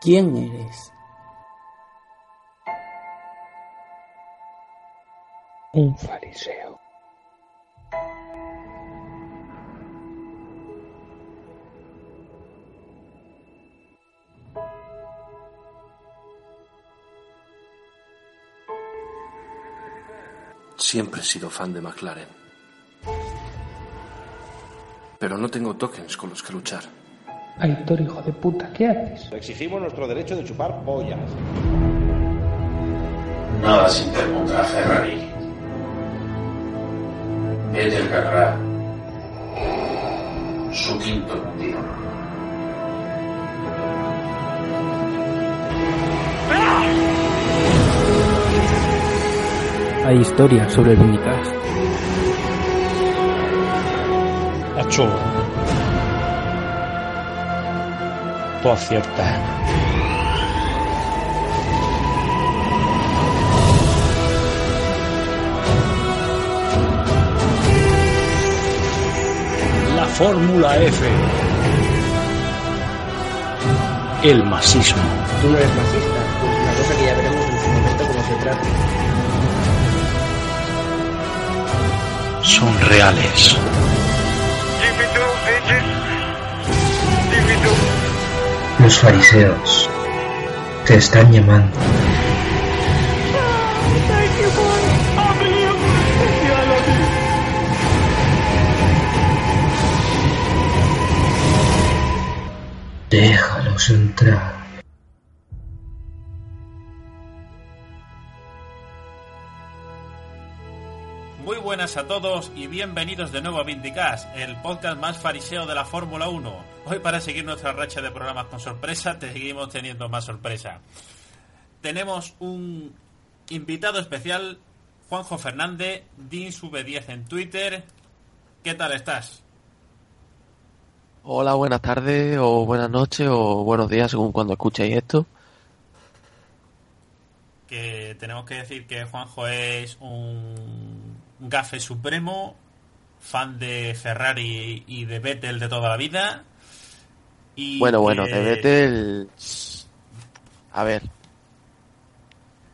¿Quién eres? Un fariseo. Siempre he sido fan de McLaren, pero no tengo tokens con los que luchar. Aitor, hijo de puta, ¿qué haces? Exigimos nuestro derecho de chupar pollas. Nada sin permutar, Ferrari. Vettel ganará su quinto mundial. Hay historia sobre el Unicast. Achú. Tú aciertas. La Fórmula F. El masismo. Tú no eres masista, pues una cosa que ya veremos en su momento cómo se trata. Son reales. Los fariseos te están llamando. Déjalos entrar. Muy buenas a todos y bienvenidos de nuevo a Vindicast, el podcast más fariseo de la Fórmula 1. Hoy, para seguir nuestra racha de programas con sorpresa, te seguimos teniendo más sorpresa. Tenemos un invitado especial, Juanjo Fernández, DinSube10 en Twitter. ¿Qué tal estás? Hola, buenas tardes, o buenas noches, o buenos días, según cuando escuchéis esto. Que tenemos que decir que Juanjo es un gafe supremo, fan de Ferrari y de Vettel de toda la vida. Bueno, de Vettel... A ver...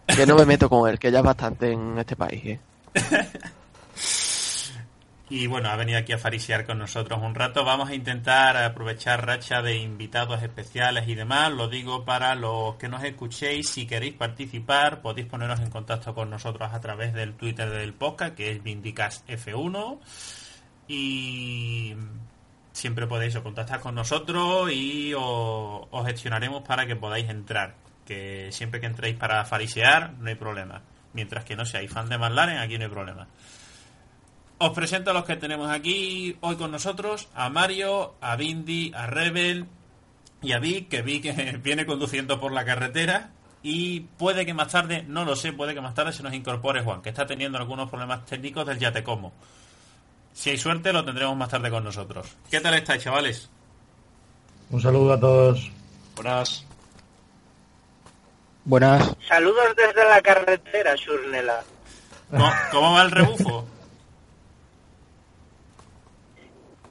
Que no me meto con él, que ya es bastante en este país, ¿eh? Y bueno, ha venido aquí a farisear con nosotros un rato. Vamos a intentar aprovechar racha de invitados especiales y demás. Lo digo para los que nos escuchéis. Si queréis participar, podéis poneros en contacto con nosotros a través del Twitter del podcast, que es VindicastF1. Y... siempre podéis contactar con nosotros y os gestionaremos para que podáis entrar. Que siempre que entréis para farisear, no hay problema. Mientras que no seáis fan de McLaren, aquí no hay problema. Os presento a los que tenemos aquí hoy con nosotros. A Mario, a Bindi, a Rebel y a Vic, que Vic viene conduciendo por la carretera. Y puede que más tarde, no lo sé, puede que más tarde se nos incorpore Juan, que está teniendo algunos problemas técnicos del Yatecomo. Si hay suerte, lo tendremos más tarde con nosotros. ¿Qué tal estáis, chavales? Un saludo a todos. Buenas. Buenas. Saludos desde la carretera, Churnela. ¿Cómo va el rebufo?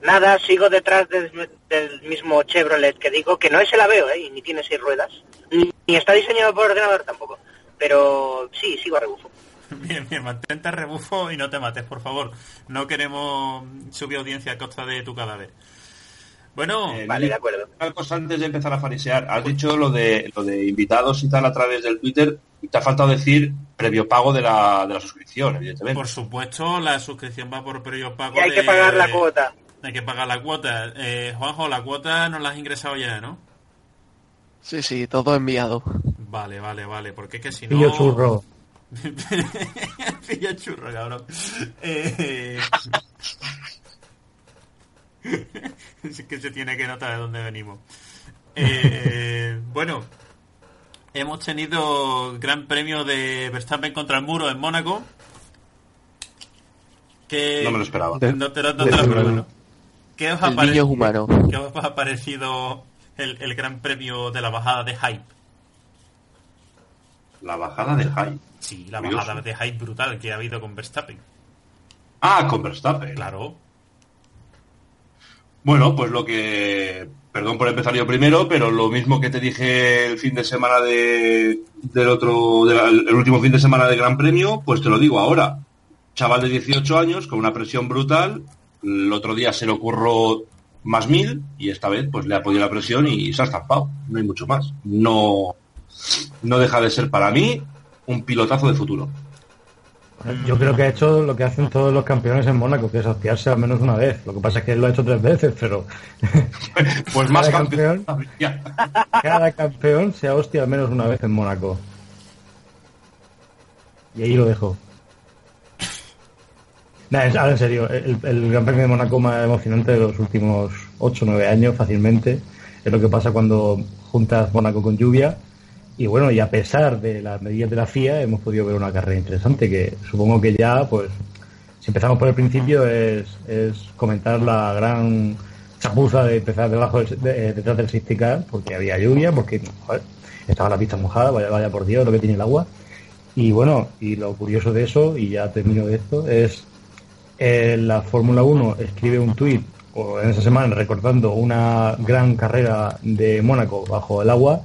Nada, sigo detrás del mismo Chevrolet que digo, que no es el Aveo, y ni tiene 6 ruedas. Ni está diseñado por ordenador tampoco. Pero sí, sigo a rebufo. Bien, mantente rebufo y no te mates, por favor. No queremos subir audiencia a costa de tu cadáver. Bueno, vale, de acuerdo. Una cosa antes de empezar a farisear. Has dicho lo de invitados y tal a través del Twitter. Y te ha faltado decir previo pago de la suscripción, evidentemente. Por supuesto, la suscripción va por previo pago. Y hay que pagar la cuota. Hay que pagar la cuota. Juanjo, la cuota nos la has ingresado ya, ¿no? Sí, todo enviado. Vale, porque es que si no... Pillo churro. Pilla churro, cabrón. Es que se tiene que notar de dónde venimos. Bueno, hemos tenido gran premio de Verstappen contra el muro en Mónaco. Que no me lo esperaba. No te lo esperaba. ¿Qué os ha parecido? ¿Qué os ha parecido el gran premio de la bajada de hype? ¿La bajada de hype? Sí, la curioso. Bajada de hype brutal que ha habido con Verstappen. Ah, con Verstappen. Claro. Bueno, pues lo que... Perdón por empezar yo primero, pero lo mismo que te dije el fin de semana del último fin de semana del Gran Premio, pues te lo digo ahora. Chaval de 18 años, con una presión brutal, el otro día se le ocurrió más 1000 y esta vez pues le ha podido la presión y se ha estampado. No hay mucho más. No deja de ser para mí un pilotazo de futuro. Yo creo que ha hecho lo que hacen todos los campeones en Mónaco, que es hostiarse al menos una vez. Lo que pasa es que él lo ha hecho 3 veces, pero... Pues más campeón. Cada campeón se ha hostiado al menos una vez en Mónaco. Y ahí lo dejo. Nada, ahora en serio, el Gran Premio de Mónaco más emocionante de los últimos 8 o 9 años fácilmente. Es lo que pasa cuando juntas Mónaco con lluvia. Y bueno, y a pesar de las medidas de la FIA hemos podido ver una carrera interesante que supongo que ya, pues si empezamos por el principio es comentar la gran chapuza de empezar detrás del safety car, porque había lluvia, porque joder, estaba la pista mojada, vaya por Dios lo que tiene el agua. Y bueno, y lo curioso de eso, y ya termino de esto, es la Fórmula 1 escribe un tuit en esa semana recordando una gran carrera de Mónaco bajo el agua.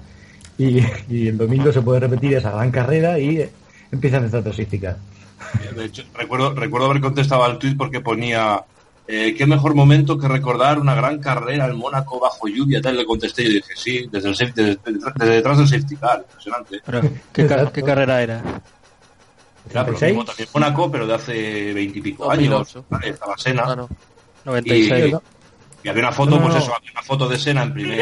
Y el domingo se puede repetir esa gran carrera y empiezan estas tosísticas. De hecho, recuerdo haber contestado al tuit porque ponía qué mejor momento que recordar una gran carrera en Mónaco bajo lluvia, tal, le contesté y dije, sí, desde detrás del safety car, impresionante. Pero, ¿qué carrera era? Claro, mismo también Mónaco, pero de hace 20 y pico años, vale, estaba Senna. Ah, no. 96, y, ¿no? Y había una foto, había una foto de Senna en primer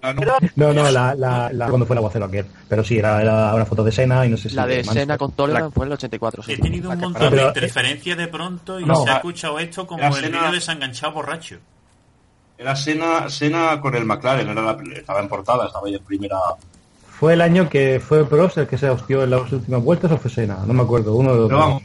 plano. La cuando fue el aguacero aquel. Pero sí, era una foto de Senna y no sé si... La de Senna con Toledo fue en el 84, sí. He tenido un montón de interferencias de pronto y se ha escuchado esto como el vídeo de Sanganchado borracho. Era Senna con el McLaren, estaba en portada, estaba ahí en primera... ¿Fue el año que fue Prost el que se hostió en las últimas vueltas o fue Senna? No me acuerdo, uno de los... Pero vamos,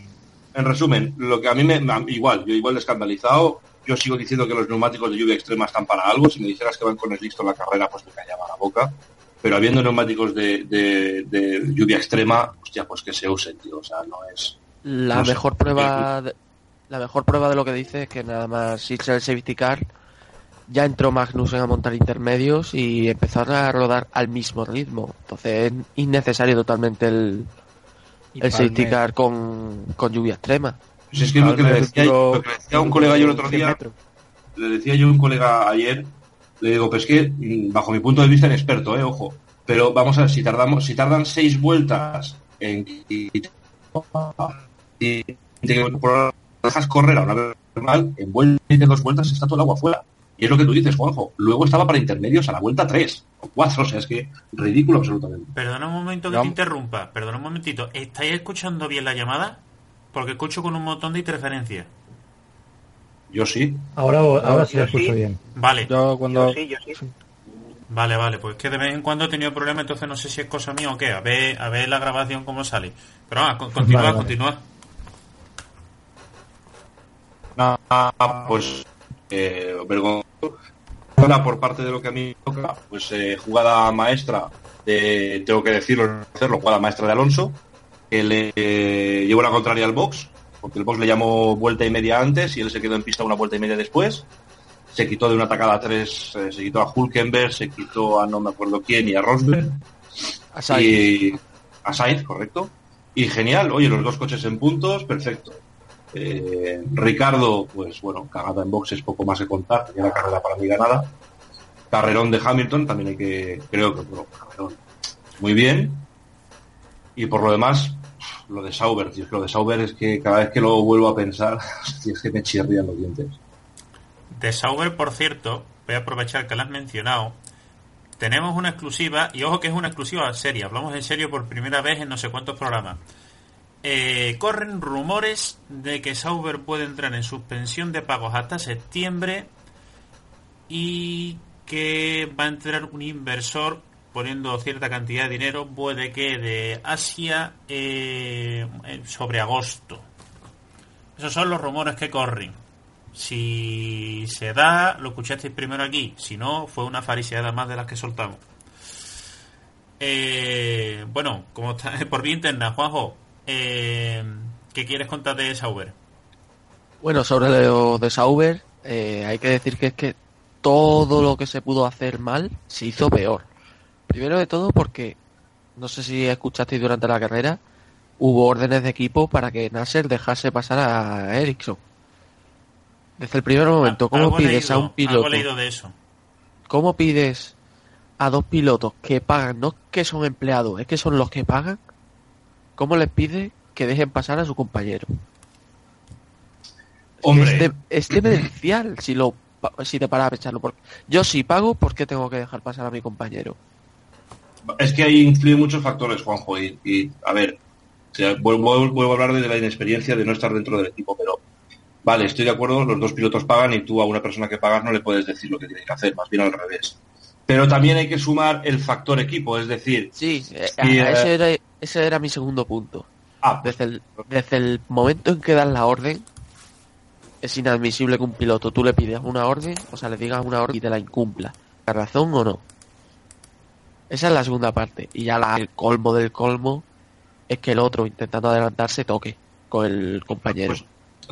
en resumen, lo que a mí me... Yo igual escandalizado... Yo sigo diciendo que los neumáticos de lluvia extrema están para algo. Si me dijeras que van con el listo en la carrera, pues me callaba la boca. Pero habiendo neumáticos de lluvia extrema, hostia, pues que se usen, tío. O sea, no es... La mejor prueba de lo que dice es que nada más irse al safety car, ya entró Magnussen a montar intermedios y empezar a rodar al mismo ritmo. Entonces es innecesario totalmente el safety car con lluvia extrema. Pues es que es lo que le decía un colega yo el otro día, le decía yo a un colega ayer, le digo, pues que bajo mi punto de vista inexperto, ojo, pero vamos a ver, si tardan 6 vueltas en dejas correr a una vez normal, en vuelta de 2 vueltas está todo el agua fuera. Y es lo que tú dices, Juanjo. Luego estaba para intermedios a la vuelta 3 o 4. O sea, es que ridículo absolutamente. Perdona un momento que te interrumpa, perdona un momentito. ¿Estáis escuchando bien la llamada? Porque escucho con un montón de interferencia. Yo sí. Ahora sí lo escucho bien. Vale. Yo sí. Vale, pues que de vez en cuando he tenido problemas, entonces no sé si es cosa mía o qué. A ver la grabación cómo sale. Pero continúa. Pues vergüenza por parte de lo que a mí toca, pues jugada maestra de, tengo que hacerlo, jugada maestra de Alonso. Que le llevó la contraria al box, porque el box le llamó vuelta y media antes y él se quedó en pista una vuelta y media después. Se quitó de una atacada a 3, se quitó a Hülkenberg, se quitó a no me acuerdo quién y a Rosberg. A Sainz, correcto. Y genial, oye, los 2 coches en puntos, perfecto. Ricardo, pues bueno, cagada en boxes, poco más que contar, tenía la carrera para mí ganada. Carrerón de Hamilton, también carrerón. Muy bien. Y por lo demás, lo de Sauber, tío, es que cada vez que lo vuelvo a pensar, tío, es que me chirrían los dientes. De Sauber, por cierto, voy a aprovechar que la has mencionado. Tenemos una exclusiva, y ojo que es una exclusiva seria, hablamos en serio por primera vez en no sé cuántos programas. Corren rumores de que Sauber puede entrar en suspensión de pagos hasta septiembre y que va a entrar un inversor poniendo cierta cantidad de dinero, puede que de Asia, sobre agosto. Esos son los rumores que corren. Si se da, lo escuchasteis primero aquí. Si no, fue una fariseada más de las que soltamos. Bueno, como está por vía interna, Juanjo, ¿qué quieres contar de Sauber? Bueno, sobre lo de Sauber, hay que decir que es que todo lo que se pudo hacer mal se hizo peor. Primero de todo porque, no sé si escuchasteis durante la carrera, hubo órdenes de equipo para que Nasser dejase pasar a Ericsson. Desde el primer momento, ¿cómo pides a un piloto? De eso. ¿Cómo pides a dos pilotos que pagan, no que son empleados, es que son los que pagan? ¿Cómo les pide que dejen pasar a su compañero? Hombre. Es demencial si te paras a pensarlo. Porque yo si pago, ¿por qué tengo que dejar pasar a mi compañero? Es que ahí influyen muchos factores, Juanjo. Y a ver, o sea, vuelvo a hablar de la inexperiencia de no estar dentro del equipo, pero vale, estoy de acuerdo, los dos pilotos pagan y tú a una persona que pagas no le puedes decir lo que tiene que hacer, más bien al revés. Pero también hay que sumar el factor equipo, es decir... Sí, ese era mi segundo punto. Desde el momento en que das la orden, es inadmisible que un piloto tú le pidas una orden, o sea, le digas una orden y te la incumpla. ¿La razón o no? Esa es la segunda parte. Y ya el colmo del colmo es que el otro, intentando adelantarse, toque con el compañero. Pues,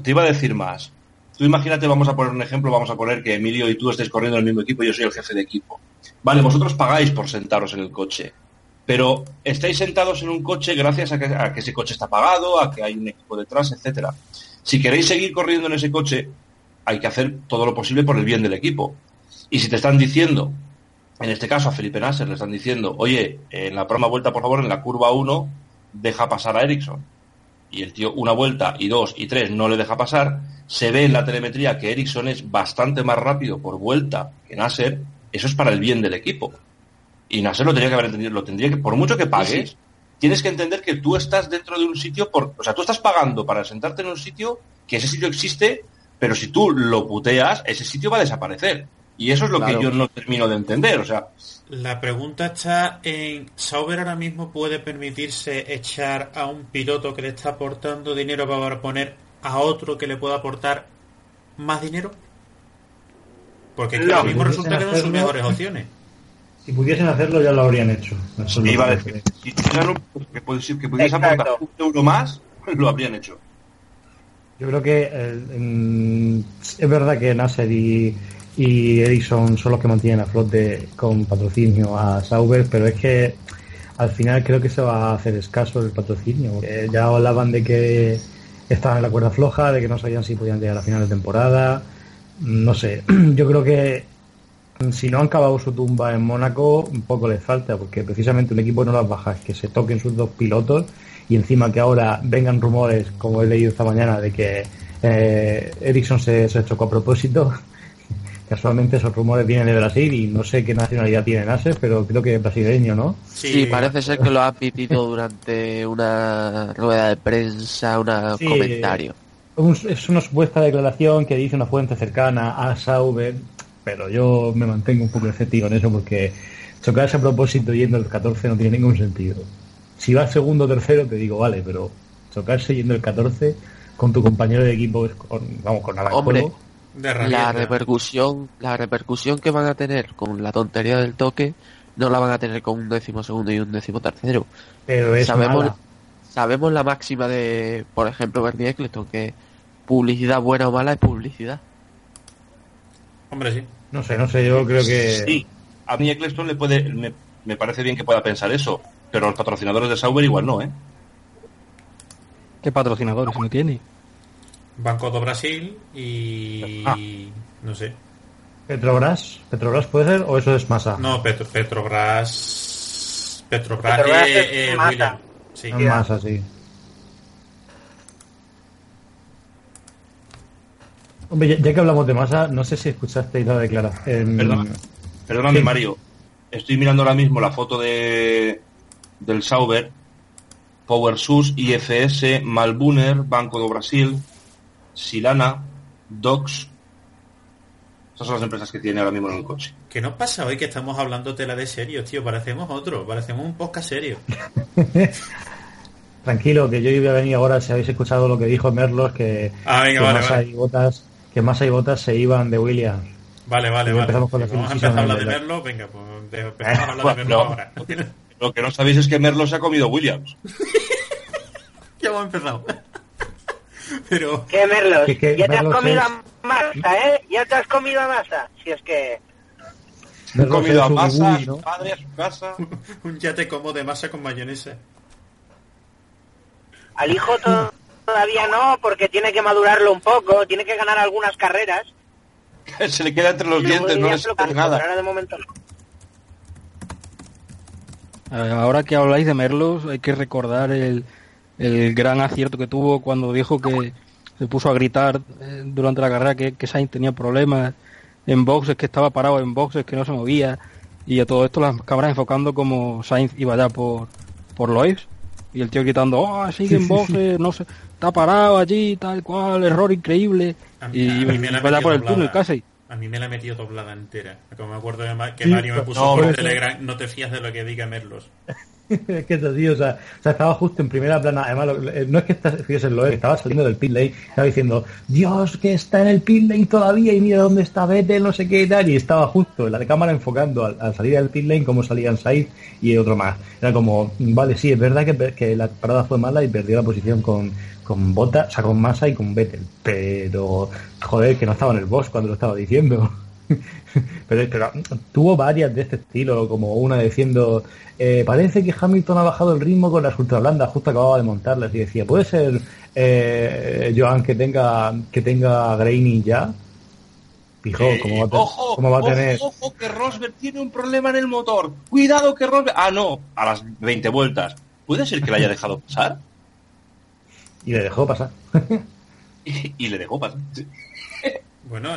te iba a decir más. Tú imagínate, vamos a poner un ejemplo, vamos a poner que Emilio y tú estés corriendo en el mismo equipo y yo soy el jefe de equipo. Vale, vosotros pagáis por sentaros en el coche, pero estáis sentados en un coche gracias a que ese coche está pagado, a que hay un equipo detrás, etcétera. Si queréis seguir corriendo en ese coche, hay que hacer todo lo posible por el bien del equipo. Y si te están diciendo, en este caso a Felipe Nasser le están diciendo, oye, en la próxima vuelta, por favor, en la curva 1, deja pasar a Ericsson. Y el tío una vuelta y dos y tres no le deja pasar, se ve en la telemetría que Ericsson es bastante más rápido por vuelta que Nasser, eso es para el bien del equipo. Y Nasser lo tenía que haber entendido, lo tendría que, por mucho que pagues, sí. Tienes que entender que tú estás dentro de un sitio, o sea, tú estás pagando para sentarte en un sitio, que ese sitio existe, pero si tú lo puteas, ese sitio va a desaparecer. Y eso es lo claro. Que yo no termino de entender, o sea... La pregunta está en... ¿Sauber ahora mismo puede permitirse echar a un piloto que le está aportando dinero para poner a otro que le pueda aportar más dinero? Porque no, ahora mismo resulta que no son mejores opciones. Si pudiesen hacerlo ya lo habrían hecho. Iba a decir, si pudiesen aportar un euro más, lo habrían hecho. Yo creo que... es verdad que Nasser y Ericsson son los que mantienen a flote con patrocinio a Sauber, pero es que al final creo que se va a hacer escaso el patrocinio. Ya hablaban de que estaban en la cuerda floja, de que no sabían si podían llegar a final de temporada, no sé. Yo creo que si no han cavado su tumba en Mónaco, un poco les falta, porque precisamente un equipo no las bajas, que se toquen sus dos pilotos y encima que ahora vengan rumores, como he leído esta mañana, de que Ericsson se chocó a propósito. Casualmente esos rumores vienen de Brasil y no sé qué nacionalidad tiene Nasser, pero creo que es brasileño, ¿no? Sí, parece ser que lo ha admitido durante una rueda de prensa, un comentario. Es una supuesta declaración que dice una fuente cercana a Sauber, pero yo me mantengo un poco escéptico en eso porque chocarse a propósito yendo el 14 no tiene ningún sentido. Si vas segundo o tercero te digo, vale, pero chocarse yendo el 14 con tu compañero de equipo, con Alan Colo... La repercusión que van a tener con la tontería del toque no la van a tener con un 12º y un 13º. Pero es sabemos la máxima de, por ejemplo, Bernie Eccleston, que publicidad buena o mala es publicidad. Hombre, sí. No sé, yo creo que... Sí, a Bernie Eccleston me parece bien que pueda pensar eso, pero los patrocinadores de Sauber igual no, ¿eh? ¿Qué patrocinadores no tiene? Banco do Brasil y... no sé. ¿Petrobras puede ser o eso es Massa? No, Petrobras es Massa. Sí. Es Massa, sí. Hombre, ya que hablamos de Massa, no sé si escuchasteis la declaración. Perdóname, sí. Mario. Estoy mirando ahora mismo la foto del Sauber... PowerSus, IFS, Malbuner, Banco do Brasil, Silana, Docs. Esas son las empresas que tiene ahora mismo en el coche. ¿Qué nos pasa hoy que estamos hablando tela de serios, tío? Parecemos otro, parecemos un podcast serio. Tranquilo, que yo iba a venir ahora, si habéis escuchado lo que dijo Merlos, que Massa y Botas se iban de Williams. Vale. Empezamos con vamos a empezar a hablar de Merlos, venga, pues empezamos a hablar de Merlos ahora. Lo que no sabéis es que Merlos se ha comido Williams. Ya hemos empezado. Pero... ¿Qué, Merlos? ¿Qué, ya Merlos te has comido a Massa, ¿eh? Ya te has comido a Massa, si es que... Me he comido a Massa, ¿no? Padre, a su casa. Un ya te como de Massa con mayonesa. Al hijo todavía no, porque tiene que madurarlo un poco, tiene que ganar algunas carreras. Se le queda entre los dientes, no le sale nada. Ahora de momento no. Ahora que habláis de Merlos, hay que recordar el gran acierto que tuvo cuando dijo que se puso a gritar durante la carrera que Sainz tenía problemas en boxes, que estaba parado en boxes, que no se movía, y a todo esto las cámaras enfocando como Sainz iba ya por Lois. Y el tío gritando, sigue en boxes, no sé, está parado allí, tal cual, error increíble. A mí me la vaya por el túnel casi. A mí me la ha metido doblada entera. Como me acuerdo que Mario me puso por Telegram, no te fías de lo que diga Merlos. Es que eso, tío, o sea, estaba justo en primera plana. Además, no es que fíjese en lo que estaba saliendo del pit lane, estaba diciendo, Dios, que está en el pit lane todavía y mira dónde está Vettel, no sé qué y tal. Y estaba justo la cámara enfocando al salir del pit lane cómo salían Sainz y otro más. Era como, vale, sí, es verdad que la parada fue mala y perdió la posición con Bota, o sea, con Massa y con Vettel. Pero, joder, que no estaba en el box cuando lo estaba diciendo. Pero tuvo varias de este estilo, como una diciendo parece que Hamilton ha bajado el ritmo con las ultrablandas, justo acababa de montarlas, y decía, ¿puede ser Joan que tenga graining ya? Fijo, ¿cómo va a tener ojo que Rosberg tiene un problema en el motor, cuidado que Rosberg, no, a las 20 vueltas, ¿puede ser que le haya dejado pasar? Y le dejó pasar. Sí. Bueno,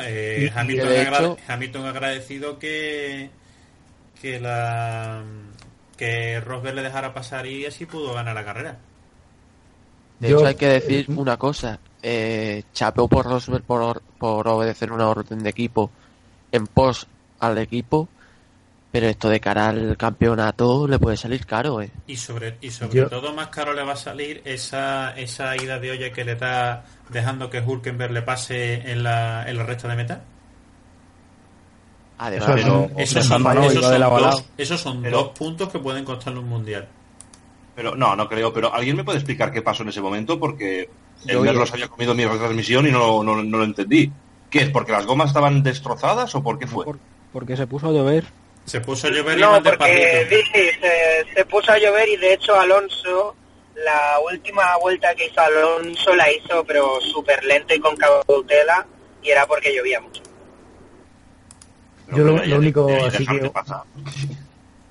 Hamilton ha agradecido que Rosberg le dejara pasar y así pudo ganar la carrera. De hecho, hay que decir una cosa. Chapeó por Rosberg por obedecer una orden de equipo en pos al equipo, pero esto de cara al campeonato le puede salir caro, . Y sobre todo más caro le va a salir esa ida de olla que le da dejando que Hülkenberg le pase en la recta de meta. Además, esos son dos puntos que pueden costarle un mundial. Pero no creo, pero ¿alguien me puede explicar qué pasó en ese momento? Porque el Merlos había comido mi retransmisión y no lo entendí. ¿Qué es? ¿Porque las gomas estaban destrozadas o por qué fue? Porque se puso a llover. Se puso a llover y porque se puso a llover y de hecho Alonso, la última vuelta que hizo Alonso la hizo pero súper lento y con cautela, y era porque llovía mucho. Yo lo único así que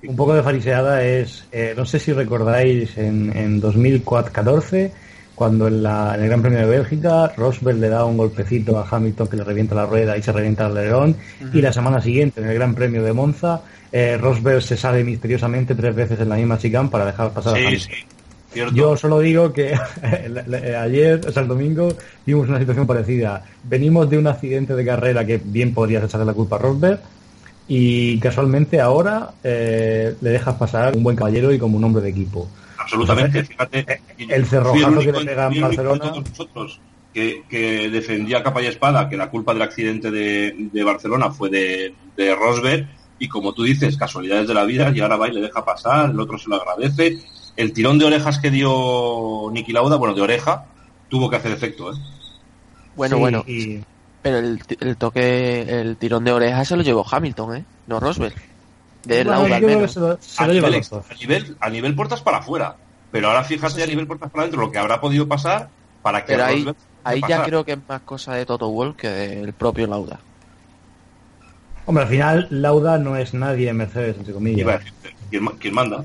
un poco de fariseada es, no sé si recordáis en 2014 cuando en el Gran Premio de Bélgica Rosberg le da un golpecito a Hamilton que le revienta la rueda y se revienta el alerón. Uh-huh. Y la semana siguiente en el Gran Premio de Monza Rosberg se sale misteriosamente 3 veces en la misma chicane para dejar pasar a Hamilton. Sí. ¿Cierto? Yo solo digo que ayer, o sea, el domingo vimos una situación parecida. Venimos de un accidente de carrera que bien podrías echarle la culpa a Rosberg y casualmente ahora le dejas pasar un buen caballero y como un hombre de equipo. Absolutamente, fíjate, el cerrojazo que le pega en Barcelona. Nosotros que defendía capa y espada que la culpa del accidente de Barcelona fue de Rosberg, y como tú dices, casualidades de la vida, y ahora va y le deja pasar, el otro se lo agradece. El tirón de orejas que dio Niki Lauda, bueno, de oreja, tuvo que hacer efecto, ¿eh? Bueno. Y... Pero el tirón de orejas se lo llevó Hamilton, ¿eh? No Rosberg. De Lauda al menos. A nivel puertas para afuera. Pero ahora fíjate, sí. A nivel puertas para adentro, lo que habrá podido pasar para que... Pero ahí ya creo que es más cosa de Toto Wolff que del propio Lauda. Hombre, al final Lauda no es nadie en Mercedes, entre comillas. ¿Quién manda?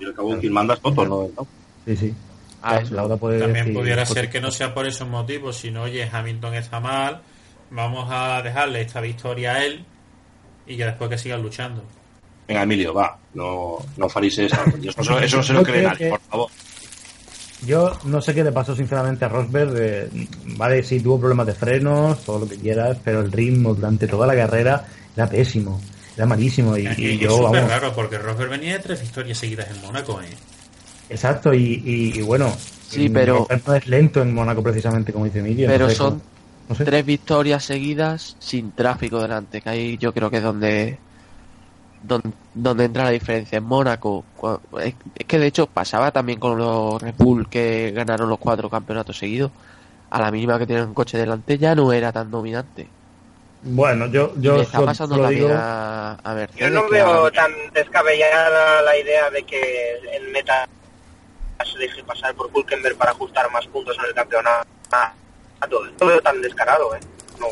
Y al cabo, quien manda es Toto, ¿no? Sí. Lauda puede también decir, pudiera ser que no sea por esos motivos, sino, oye, Hamilton está mal, vamos a dejarle esta victoria a él y que después que siga luchando. Venga, Emilio, va, no farisees. Eso se lo cree nadie, por favor. Yo no sé qué le pasó sinceramente a Rosberg. Vale, sí, tuvo problemas de frenos, todo lo que quieras, pero el ritmo durante toda la carrera era pésimo, era malísimo. Y yo, es súper raro porque Rosberg venía de 3 victorias seguidas en Mónaco, ¿eh? Exacto, y bueno, sí, pero no es lento en Mónaco precisamente, como dice Emilio. Pero no sé, son 3 victorias seguidas sin tráfico delante, que ahí yo creo que es donde entra la diferencia. En Mónaco es que de hecho pasaba también con los Red Bull, que ganaron los 4 campeonatos seguidos. A la mínima que tenían un coche delante ya no era tan dominante. Bueno, yo le está pasando la vida a Mercedes. Yo no veo tan descabellada la idea de que en meta se deje pasar por Hülkenberg para ajustar más puntos en el campeonato. No veo tan descarado, no.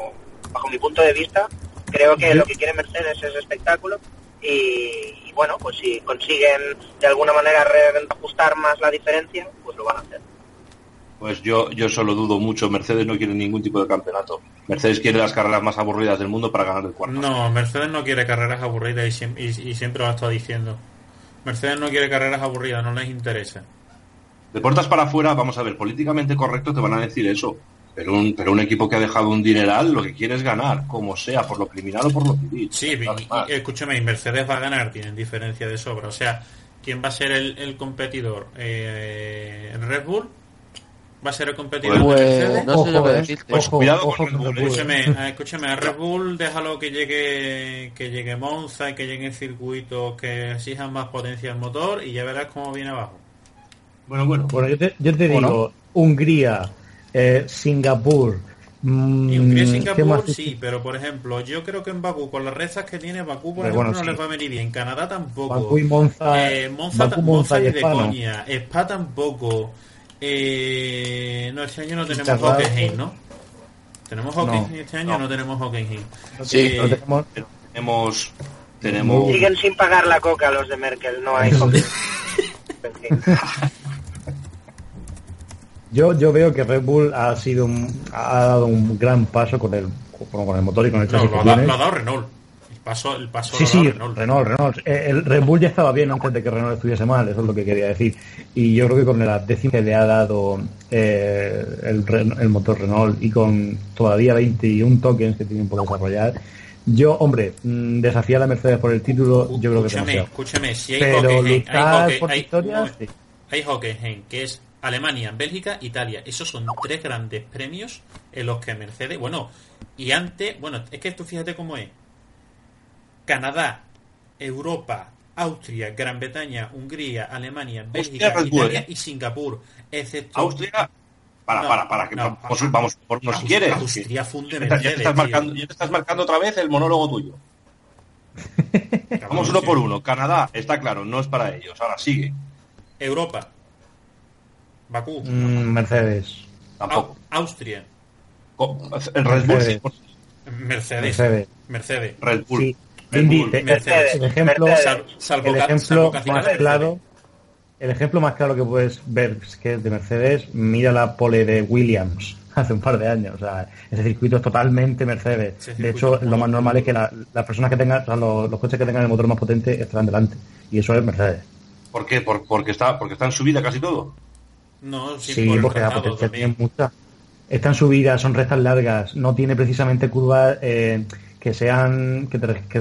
Bajo mi punto de vista, creo que lo que quiere Mercedes es espectáculo. Y bueno, pues si consiguen de alguna manera ajustar más la diferencia, pues lo van a hacer. Pues yo solo dudo mucho. Mercedes no quiere ningún tipo de campeonato. Mercedes quiere las carreras más aburridas del mundo para ganar el cuarto. No, Mercedes no quiere carreras aburridas y siempre lo ha estado diciendo. Mercedes no quiere carreras aburridas, no les interesa. De puertas para afuera, vamos a ver, políticamente correcto te van a decir eso. Pero un equipo que ha dejado un dineral, lo que quiere es ganar, como sea, por lo criminal o por lo civil. Sí, escúchame, y Mercedes va a ganar, tienen diferencia de sobra. O sea, ¿quién va a ser el competidor? ¿Red Bull? ¿Va a ser el competidor de Mercedes? No sé lo que deciste. Pues cuidado con Red Bull. Escúchame, a Red Bull déjalo que llegue Monza, que lleguen circuitos que exijan más potencia al motor y ya verás cómo viene abajo. Bueno, yo te digo, Hungría... Singapur. Y Hungría y Singapur, sí, pero por ejemplo, yo creo que en Bakú, con las rezas que tiene Bakú, por ejemplo, no les va a venir bien. Canadá tampoco. Bakú y Monza. Monza y de coña. Spa tampoco. No, este año no tenemos Hockenheim, ¿no? Tenemos Hockenheim este año, no tenemos Hockenheim. Sí, no tenemos. Tenemos. Siguen sin pagar la coca los de Merkel, no hay Hockenheim. Yo veo que Red Bull ha dado un gran paso con el motor y con el coche. No, lo ha dado Renault. El paso sí, lo ha dado Renault. El Red Bull ya estaba bien antes de que Renault estuviese mal, eso es lo que quería decir. Y yo creo que con la décima que le ha dado el motor Renault y con todavía 21 tokens que tienen por desarrollar, yo, hombre, desafiar a Mercedes por el título, yo creo que demasiado. Escúchame, si hay Hockenheim, que es Alemania, Bélgica, Italia. Esos son 3 grandes premios en los que Mercedes... es que tú fíjate cómo es. Canadá, Europa, Austria, Gran Bretaña, Hungría, Alemania, Bélgica, Austria, Italia y Singapur. Excepto... Austria... Vamos por unos si quieres. Austria funde Mercedes. Ya te estás marcando otra vez el monólogo tuyo. Vamos uno por uno. Canadá, está claro, no es para ellos. Ahora sigue. Europa. Bakú. Mercedes. Tampoco. Austria. El Red Bull. Mercedes. Red Bull. Sí. Red Bull. Mercedes. El ejemplo más claro que puedes ver que es de Mercedes, mira la pole de Williams hace un par de años. O sea, ese circuito es totalmente Mercedes. De hecho, lo más normal es que las personas que tengan, o sea, los coches que tengan el motor más potente estarán delante. Y eso es Mercedes. ¿Por qué? Porque está en subida casi todo. No, sí, porque la potencia tiene mucha. Están subidas, son rectas largas, no tiene precisamente curvas que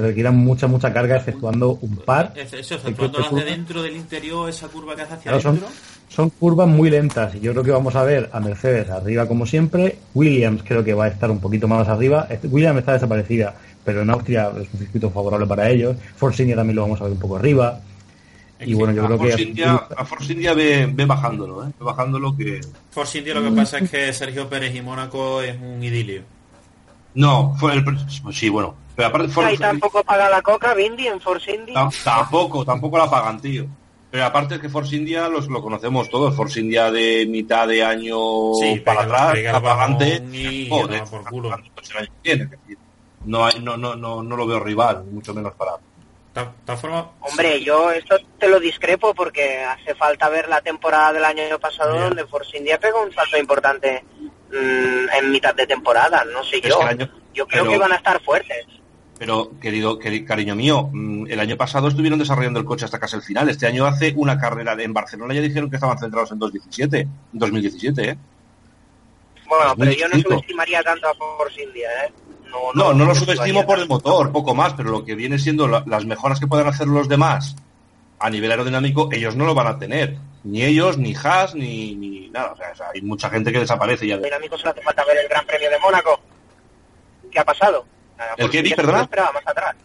requieran mucha carga, exceptuando un par. Eso, exceptuando las de dentro del interior, esa curva que hace hacia adentro. Son curvas muy lentas y yo creo que vamos a ver a Mercedes arriba como siempre. Williams creo que va a estar un poquito más arriba. Williams está desaparecida, pero en Austria es un circuito favorable para ellos. Force India también lo vamos a ver un poco arriba. Y bueno, yo creo que a Force India ve bajándolo, ¿eh? Force India, lo que pasa es que Sergio Pérez y Mónaco es un idilio. No, sí, bueno, pero aparte Force India tampoco paga la coca, Bindi, en Force India. Tampoco la pagan, tío. Pero aparte es que Force India lo conocemos todos, Force India de mitad de año sí, para atrás, la pagante, joder, por culo. No lo veo rival, mucho menos para. Hombre, yo esto te lo discrepo porque hace falta ver la temporada del año pasado donde Force India pegó un salto importante en mitad de temporada. No sé yo. Yo creo que van a estar fuertes. Pero, cariño mío, el año pasado estuvieron desarrollando el coche hasta casi el final. Este año hace una carrera en Barcelona, ya dijeron que estaban centrados en 2017, ¿eh? Bueno, pero yo no subestimaría tanto a Force India, ¿eh? No lo subestimo por el motor, poco más, pero lo que viene siendo las mejoras que puedan hacer los demás a nivel aerodinámico, ellos no lo van a tener. Ni ellos, ni Haas, ni nada. O sea, hay mucha gente que desaparece ya. Dinámico, solo hace falta ver el Gran Premio de Mónaco. ¿Qué ha pasado? ¿El qué, perdón? Esperaba más atrás.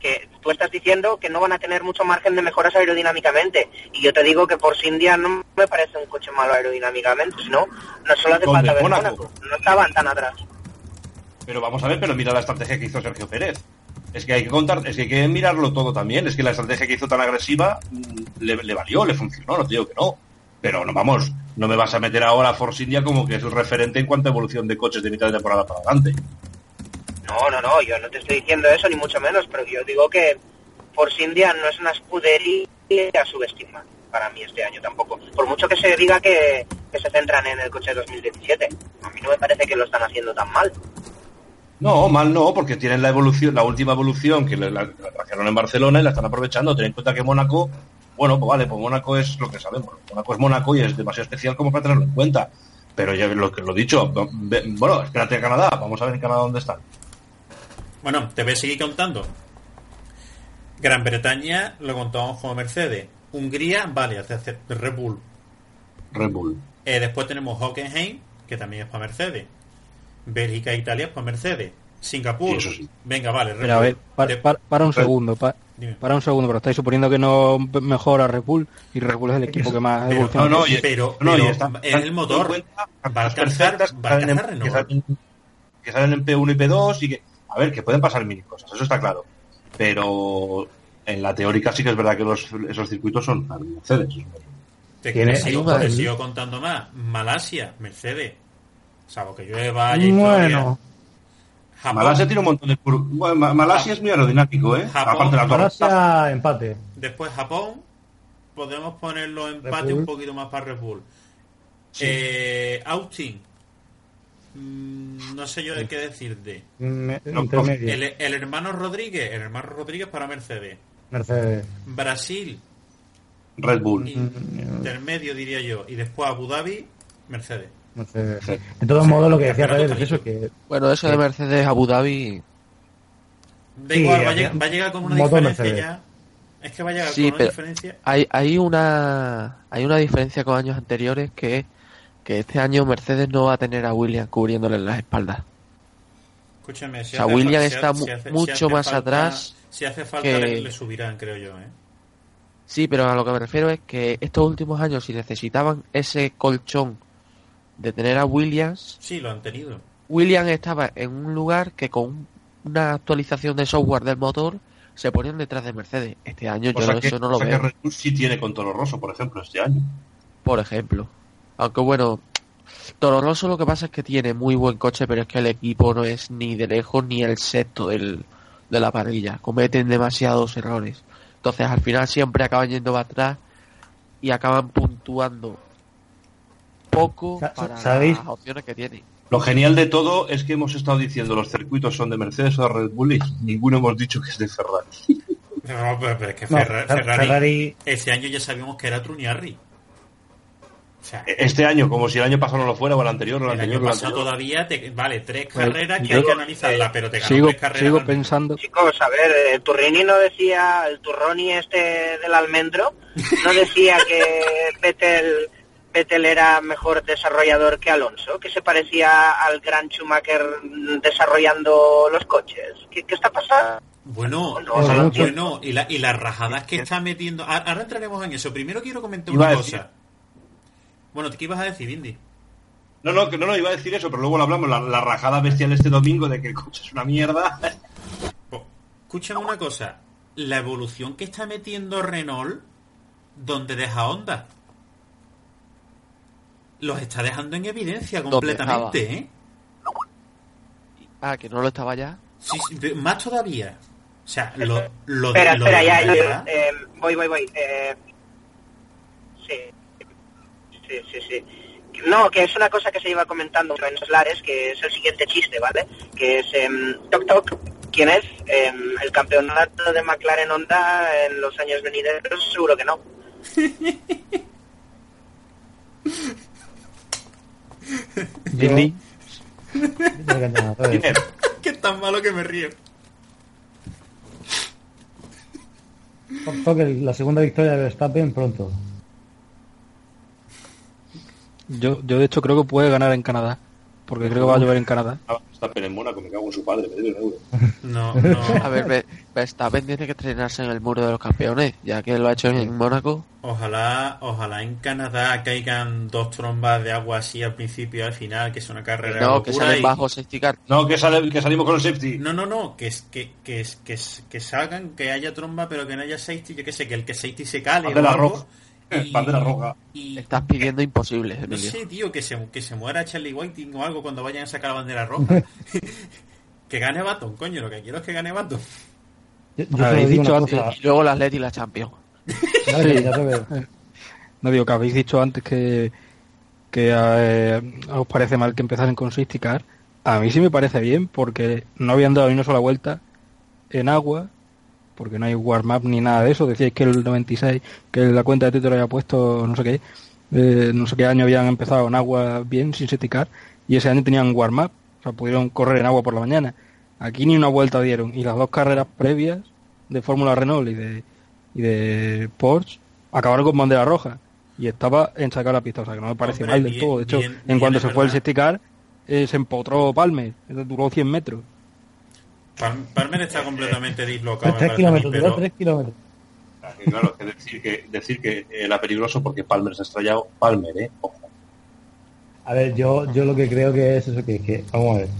Que tú estás diciendo que no van a tener mucho margen de mejoras aerodinámicamente. Y yo te digo que Force India no me parece un coche malo aerodinámicamente, sino no solo hace falta ver Mónaco. No estaban tan atrás. Pero vamos a ver, pero mira la estrategia que hizo Sergio Pérez. Es que hay que contar, es que hay que mirarlo todo también. Es que la estrategia que hizo tan agresiva le valió, le funcionó, no te digo que no. Pero no, vamos, no me vas a meter ahora a Force India como que es el referente en cuanto a evolución de coches de mitad de temporada para adelante. No, yo no te estoy diciendo eso, ni mucho menos, pero yo digo que Force India no es una escudería a subestimar para mí este año tampoco. Por mucho que se diga que se centran en el coche de 2017, a mí no me parece que lo están haciendo tan mal. No, mal no, porque tienen la evolución, la última evolución que la trajeron en Barcelona y la están aprovechando. Ten en cuenta que Mónaco, bueno, pues vale, pues Mónaco es lo que sabemos. Mónaco es Mónaco y es demasiado especial como para tenerlo en cuenta. Pero ya lo dicho, bueno, espérate a Canadá, vamos a ver en Canadá dónde están. Bueno, te voy a seguir contando. Gran Bretaña lo contamos como Mercedes. Hungría, vale, hace Red Bull. Después tenemos Hockenheim, que también es para Mercedes. Bélgica e Italia es para Mercedes. Singapur, sí. Venga, vale. Pero a ver, para un segundo, pero estáis suponiendo que no mejora Red Bull, y Red Bull es el equipo que más evoluciona. Pero es el motor. Va a alcanzar Renault. Que salen en P1 y P2 y que... A ver, que pueden pasar mil cosas, eso está claro. Pero en la teórica sí que es verdad que esos circuitos son para Mercedes. Te sigo contando más. Malasia, Mercedes. Salvo que llueva y bueno. Japón. Malasia tiene un montón de... Malasia es muy aerodinámico, ¿eh? Japón, la Malasia, empate. Después Japón. Podemos ponerlo empate un poquito más para Red Bull. Sí. Austin. No sé yo de qué decirte. El hermano Rodríguez. El hermano Rodríguez para Mercedes. Brasil, Red Bull. Intermedio, diría yo. Y después Abu Dhabi, Mercedes. De todos modos, lo que decía Reyes es eso, que... Bueno, eso de Mercedes, Abu Dhabi... Da igual, sí, va a llegar con una diferencia Mercedes. Ya... Es que va a llegar con una diferencia... Hay una diferencia con años anteriores que es... que este año Mercedes no va a tener a Williams cubriéndole las espaldas. Escúchame, si Williams está mucho más atrás. Si hace falta que... le subirán, creo yo, ¿eh? Sí, pero a lo que me refiero es que estos últimos años, si necesitaban ese colchón de tener a Williams, sí, lo han tenido. Williams estaba en un lugar que con una actualización de software del motor se ponían detrás de Mercedes. Este año eso no lo veo. Que Red Bull sí tiene con Toro Rosso, por ejemplo, este año. Por ejemplo. Aunque bueno, Toro Rosso lo que pasa es que tiene muy buen coche, pero es que el equipo no es ni de lejos ni el sexto de la parrilla. Cometen demasiados errores. Entonces al final siempre acaban yendo para atrás y acaban puntuando poco para las opciones que tienen. Lo genial de todo es que hemos estado diciendo los circuitos son de Mercedes o de Red Bull y ninguno hemos dicho que es de Ferrari. No, pero es que Ferrari ese año ya sabíamos que era Truniarri. O sea, este año, como si el año pasado no lo fuera, o el anterior. Todavía vale, tres carreras que hay que analizarlas, pero te ganó tres carreras. Sigo pensando. Chicos, a ver, el Turrini no decía, el Turroni este del almendro, no decía que Vettel era mejor desarrollador que Alonso, que se parecía al gran Schumacher desarrollando los coches. ¿Qué está pasando? Bueno, y las rajadas que está metiendo. Ahora entraremos en eso. Primero quiero comentar una cosa. Bueno, ¿qué ibas a decir, Indy? No, iba a decir eso, pero luego lo hablamos. La rajada bestial este domingo de que el coche es una mierda. Escúchame una cosa. La evolución que está metiendo Renault, donde deja Honda, los está dejando en evidencia completamente, ¿eh? Ah, ¿que no lo estaba ya? Sí, más todavía. O sea, Espera, voy. Sí. No, que es una cosa que se iba comentando en los lares, que es el siguiente chiste, ¿vale? Que es toc toc, ¿Quién es? El campeonato de McLaren Honda en los años venideros seguro que no. Billy. Qué tan malo que me río. Toque la segunda victoria de Verstappen pronto. Yo de hecho creo que puede ganar en Canadá, porque creo que va a llover en Canadá. Verstappen en Mónaco, me cago en su padre, me dio un euro. No. A ver, Verstappen tiene que entrenarse en el muro de los campeones, ya que lo ha hecho en Mónaco. Ojalá en Canadá caigan dos trombas de agua así al principio y al final, que es una carrera locura. No, que salen bajo safety car. No, que salimos con el safety. No, que salgan, que haya tromba, pero que no haya safety, yo qué sé, que el que safety se cale. Bandera roja. Y estás pidiendo imposible. No sé, tío, que se muera Charlie Whiting o algo cuando vayan a sacar la bandera roja. Que gane Baton, coño, lo que quiero es que gane Baton. Yo habéis dicho antes. Y luego la Atleti y la Champions. Sí. No digo que habéis dicho antes que os parece mal que empezasen con safety car. A mí sí me parece bien, porque no habían dado ni una sola vuelta en agua, porque no hay warm-up ni nada de eso. Decíais que el 96, que la cuenta de Twitter había puesto no sé qué año habían empezado en agua bien, sin safety car, y ese año tenían warm-up, o sea, pudieron correr en agua por la mañana. Aquí ni una vuelta dieron, y las dos carreras previas de Fórmula Renault y de Porsche acabaron con bandera roja, y estaba en sacar la pista, o sea que no me parece mal del todo. De hecho, en cuanto se fue el safety car, se empotró Palmer, duró 100 metros. Palmer está completamente dislocado. 3 kilómetros. Claro, que decir que era peligroso porque Palmer se ha estrellado. Palmer, ojo. A ver, yo lo que creo que es eso, que vamos a ver.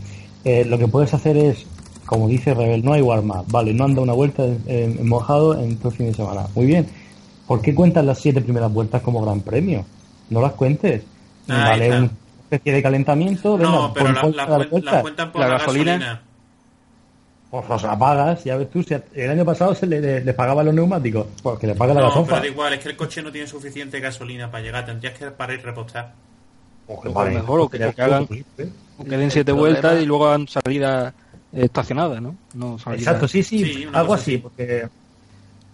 Lo que puedes hacer es, como dice Rebel, no hay warm-up. Vale, no anda una vuelta en mojado en todo fin de semana. Muy bien. ¿Por qué cuentas las 7 primeras vueltas como gran premio? No las cuentes. Vale, una especie de calentamiento. No, venga, pero las cuentan por la gasolina. Pues los apagas, ya ves tú, si el año pasado se le pagaba los neumáticos, pues que le paga la gasofa. No, pero da igual, es que el coche no tiene suficiente gasolina para llegar, tendrías que parar y repostar. O que den 7 vueltas y luego han salida estacionada, ¿no? Exacto, sí, algo así, porque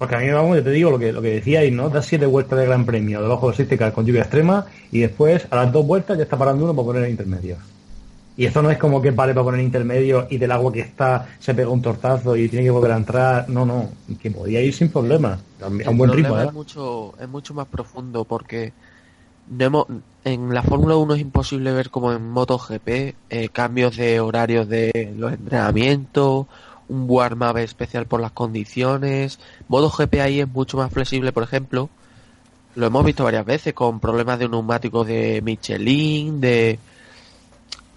a mí, vamos, yo te digo lo que decíais, ¿no? Das 7 vueltas de gran premio, debajo de safety car con lluvia extrema, y después a las 2 vueltas ya está parando uno para poner el intermedio. Y esto no es como que vale para poner intermedio y del agua que está se pega un tortazo y tiene que volver a entrar. No, que podía ir sin problema. A un buen ritmo. Es mucho más profundo, porque en la Fórmula 1 es imposible ver, como en MotoGP, cambios de horarios de los entrenamientos, un warm-up especial por las condiciones. MotoGP ahí es mucho más flexible, por ejemplo. Lo hemos visto varias veces con problemas de neumáticos de Michelin, de...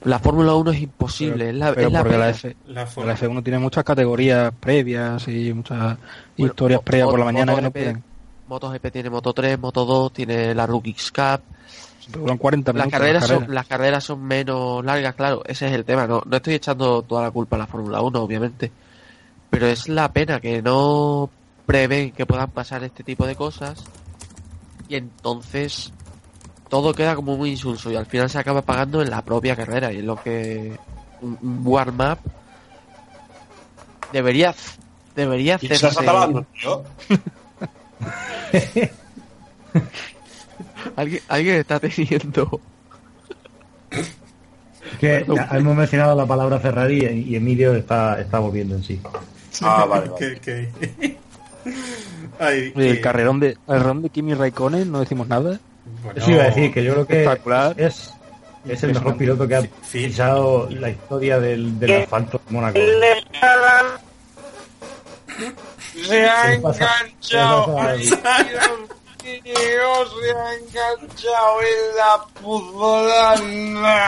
La Fórmula 1 es imposible, la F1 tiene muchas categorías previas y muchas historias previas por la mañana que no pueden. MotoGP tiene Moto 3, Moto 2, tiene la Rookies Cup. Duran 40 minutos. Las carreras son menos largas, claro, ese es el tema. No estoy echando toda la culpa a la Fórmula 1, obviamente, pero es la pena que no prevén que puedan pasar este tipo de cosas, y entonces todo queda como un insulso y al final se acaba pagando en la propia carrera, y es lo que un warm-up debería hacerse. ¿Estás acabando, tío? Alguien está teniendo. Que hemos mencionado la palabra Ferrari y Emilio está volviendo en sí. Ah, vale. Okay. Ay, el carrerón de Kimi Räikkönen, no decimos nada. Bueno, sí, iba a decir que yo creo que es el mejor piloto que ha pisado la historia del asfalto de Mónaco. Se ha enganchado en la puzolana.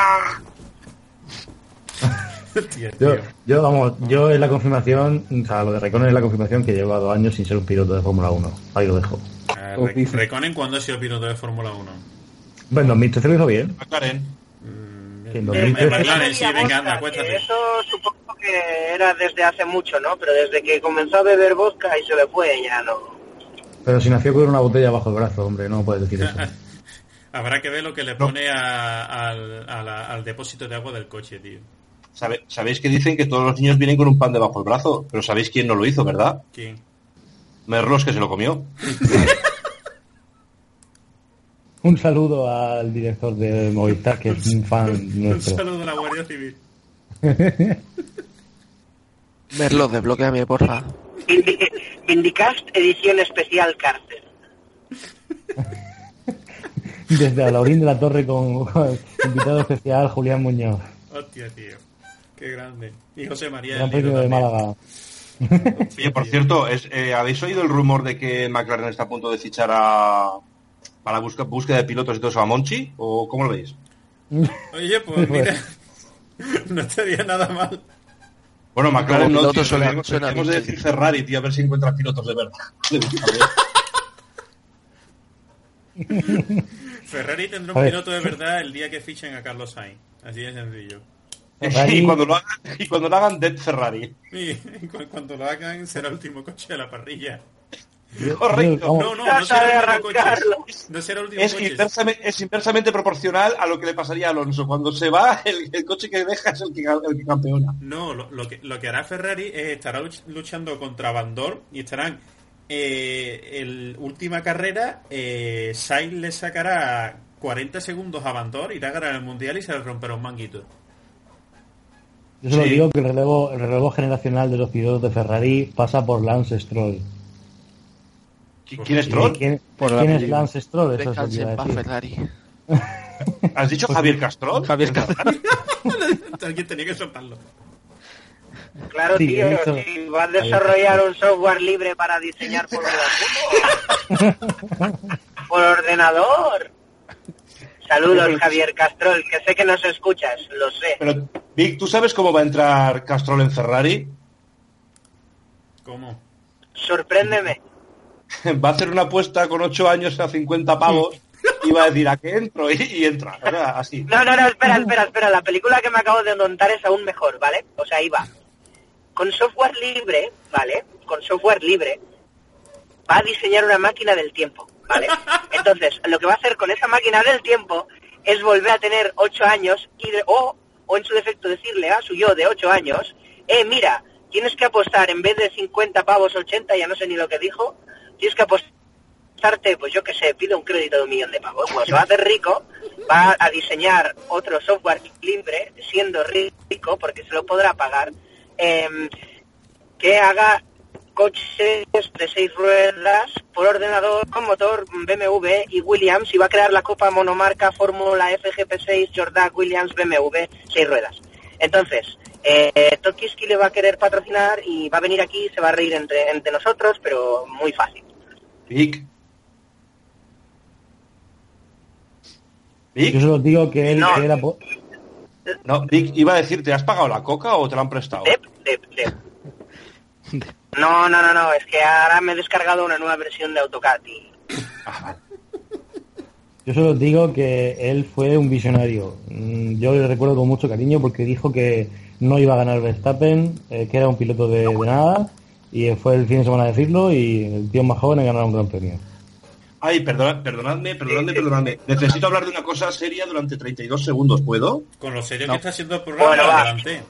Yo es la confirmación, o sea, lo de Räikkönen es la confirmación que lleva 2 años sin ser un piloto de Fórmula 1. Ahí lo dejo. ¿Räikkönen cuándo ha sido piloto de Fórmula 1? Bueno, 2013 lo hizo bien. McLaren. McLaren, sí, venga, anda, acuéstate. Eso supongo que era desde hace mucho, ¿no? Pero desde que comenzó a beber vodka y se le fue, ya no. Pero si nació con una botella bajo el brazo, hombre, no puedes decir eso. Habrá que ver lo que le pone al depósito de agua del coche, tío. ¿Sabéis que dicen que todos los niños vienen con un pan debajo del brazo? Pero ¿sabéis quién no lo hizo, verdad? ¿Quién? Merlos, que se lo comió. Un saludo al director de Movistar, que es un fan nuestro. Un saludo a la Guardia Civil. Merlos, desbloquéame, porfa. Indicast edición especial cárcel. Desde Alaurín de la Torre con invitado especial Julián Muñoz. Hostia, tío. Qué grande. Y José María. Gran premio de Málaga. Oye, por cierto, ¿habéis oído el rumor de que McLaren está a punto de fichar para búsqueda de pilotos y todo eso a Monchi? ¿O cómo lo veis? Oye, pues mira, no estaría nada mal. Bueno, McLaren no, tío, suena tenemos de decir Ferrari, tío, a ver si encuentra pilotos de verdad. Ferrari tendrá un piloto de verdad el día que fichen a Carlos Sainz. Así de sencillo. Ferrari... Y cuando lo hagan Dead Ferrari. Sí, cuando lo hagan será el último coche de la parrilla. Correcto. No será el último coche. No será el último coche. Es inversamente proporcional a lo que le pasaría a Alonso. Cuando se va, el coche que deja es el que campeona. No, lo que hará Ferrari es estará luchando contra Van Dorn y estarán... última carrera, Sainz le sacará 40 segundos a Van Dorn, irá a ganar el mundial y se le romperá un manguito. Yo solo digo que el relevo generacional de los pilotos de Ferrari pasa por Lance Stroll. ¿Quién es Stroll? ¿Quién es Lance Stroll? Eso es Ferrari. ¿Has dicho Javier Castrol? Javier Castrol. Alguien tenía que soltarlo. Claro, sí, tío, si van a desarrollar un software libre para diseñar por por ordenador. Saludos, Javier Castrol, que sé que nos escuchas, lo sé. Pero, Vic, ¿tú sabes cómo va a entrar Castrol en Ferrari? ¿Cómo? Sorpréndeme. Va a hacer una apuesta con 8 años a 50 pavos y va a decir, ¿a qué entro? Y entra, o sea, así. No, espera. La película que me acabo de montar es aún mejor, ¿vale? O sea, ahí va. Con software libre, ¿vale? Con software libre va a diseñar una máquina del tiempo, ¿vale? Entonces, lo que va a hacer con esa máquina del tiempo es volver a tener 8 años y o en su defecto decirle a su yo de 8 años, mira, tienes que apostar en vez de 50 pavos 80, ya no sé ni lo que dijo, tienes que apostarte, pues yo qué sé, pido un crédito de 1.000.000 de pavos. Pues se va a hacer rico, va a diseñar otro software libre, siendo rico porque se lo podrá pagar, que haga coches de 6 ruedas por ordenador con motor BMW y Williams, y va a crear la Copa Monomarca Fórmula FGP6 Jordan Williams BMW 6 ruedas. Entonces, Tokiski le va a querer patrocinar y va a venir aquí, se va a reír entre nosotros, pero muy fácil. Vic. Yo solo digo que él no. Era... No, Vic, iba a decirte, ¿has pagado la coca o te la han prestado? Dep. No, es que ahora me he descargado una nueva versión de AutoCAD. Yo solo digo que él fue un visionario. Yo le recuerdo con mucho cariño porque dijo que no iba a ganar Verstappen, que era un piloto de nada, y fue el fin de semana a decirlo, y el tío más joven ha ganado un gran premio. Ay, perdonadme. Necesito hablar de una cosa seria durante 32 segundos, ¿puedo? Con lo serio que está haciendo el programa, bueno, adelante.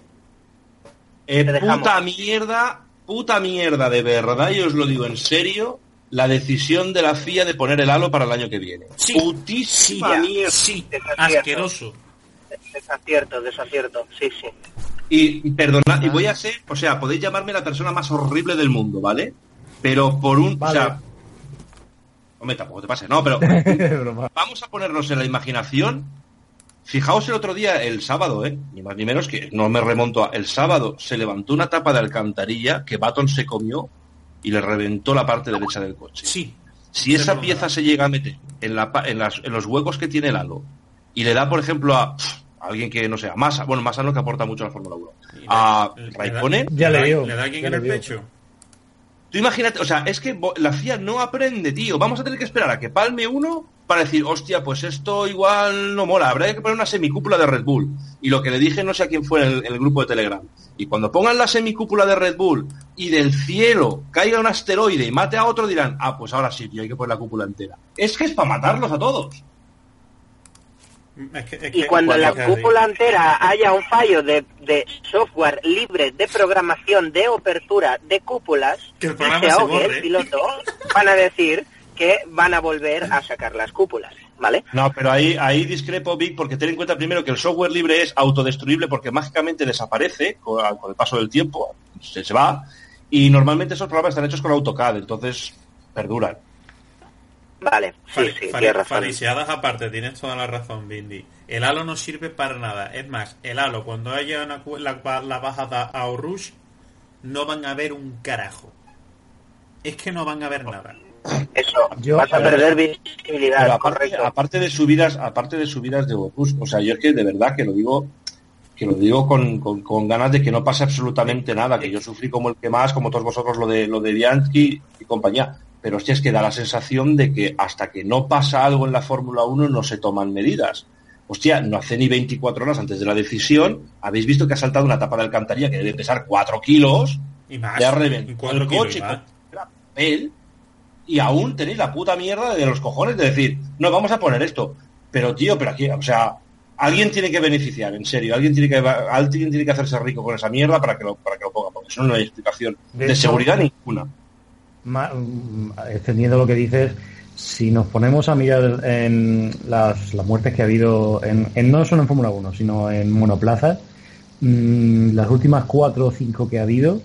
Puta mierda, de verdad, y os lo digo en serio, la decisión de la FIA de poner el halo para el año que viene. Sí, putísima mierda. Sí, asqueroso. Desacierto, sí. Y perdonad, y voy a ser, o sea, podéis llamarme la persona más horrible del mundo, ¿vale? Pero por un... Vale. O sea, hombre, tampoco te pases, no, pero vamos a ponernos en la imaginación. Fijaos el otro día, el sábado, ni más ni menos, que no me remonto el sábado se levantó una tapa de alcantarilla que Button se comió y le reventó la parte derecha del coche. Sí. Si esa pieza se llega a meter en los huecos que tiene el halo y le da, por ejemplo, a alguien que, no sé, a Massa, bueno, Massa no, que aporta mucho a la Fórmula 1, a Räikkönen, ya le dio. Le da alguien en el pecho. Tú imagínate, o sea, es que la FIA no aprende, tío. Vamos a tener que esperar a que palme uno para decir, hostia, pues esto igual no mola. Habrá que poner una semicúpula de Red Bull. Y lo que le dije, no sé a quién fue en el grupo de Telegram. Y cuando pongan la semicúpula de Red Bull y del cielo caiga un asteroide y mate a otro, dirán, pues ahora sí, tío, hay que poner la cúpula entera. Es que es para matarlos a todos. Y cuando en la cúpula entera haya un fallo de software libre de programación de apertura de cúpulas, que el programa se ahogue el piloto, van a decir que van a volver a sacar las cúpulas, ¿vale? No, pero ahí discrepo, Vic, porque ten en cuenta primero que el software libre es autodestruible porque mágicamente desaparece con el paso del tiempo, se va, y normalmente esos programas están hechos con AutoCAD, entonces perduran. Vale, fariciadas aparte, tienes toda la razón, Bindi. El halo no sirve para nada. Es más, el halo, cuando haya la bajada a Orush, no van a ver un carajo. Es que no van a ver nada. Eso, vas a perder visibilidad, correcto. Aparte de subidas de Orush, o sea, yo es que de verdad que lo digo con ganas de que no pase absolutamente nada, que yo sufrí como el que más, como todos vosotros, lo de Bianchi y compañía. Pero hostia, es que da la sensación de que hasta que no pasa algo en la Fórmula 1 no se toman medidas. Hostia, no hace ni 24 horas antes de la decisión, habéis visto que ha saltado una tapa de alcantarilla que debe pesar 4 kilos, y más, ya reventó el coche con papel, y aún tenéis la puta mierda de los cojones de decir, no, vamos a poner esto. Pero tío, pero aquí, o sea, alguien tiene que beneficiar, en serio, alguien tiene que hacerse rico con esa mierda para que lo ponga, porque eso no hay explicación de seguridad ninguna. Extendiendo lo que dices, si nos ponemos a mirar en las muertes que ha habido en no solo en Fórmula 1 sino en monoplazas, las últimas 4 o 5 que ha habido,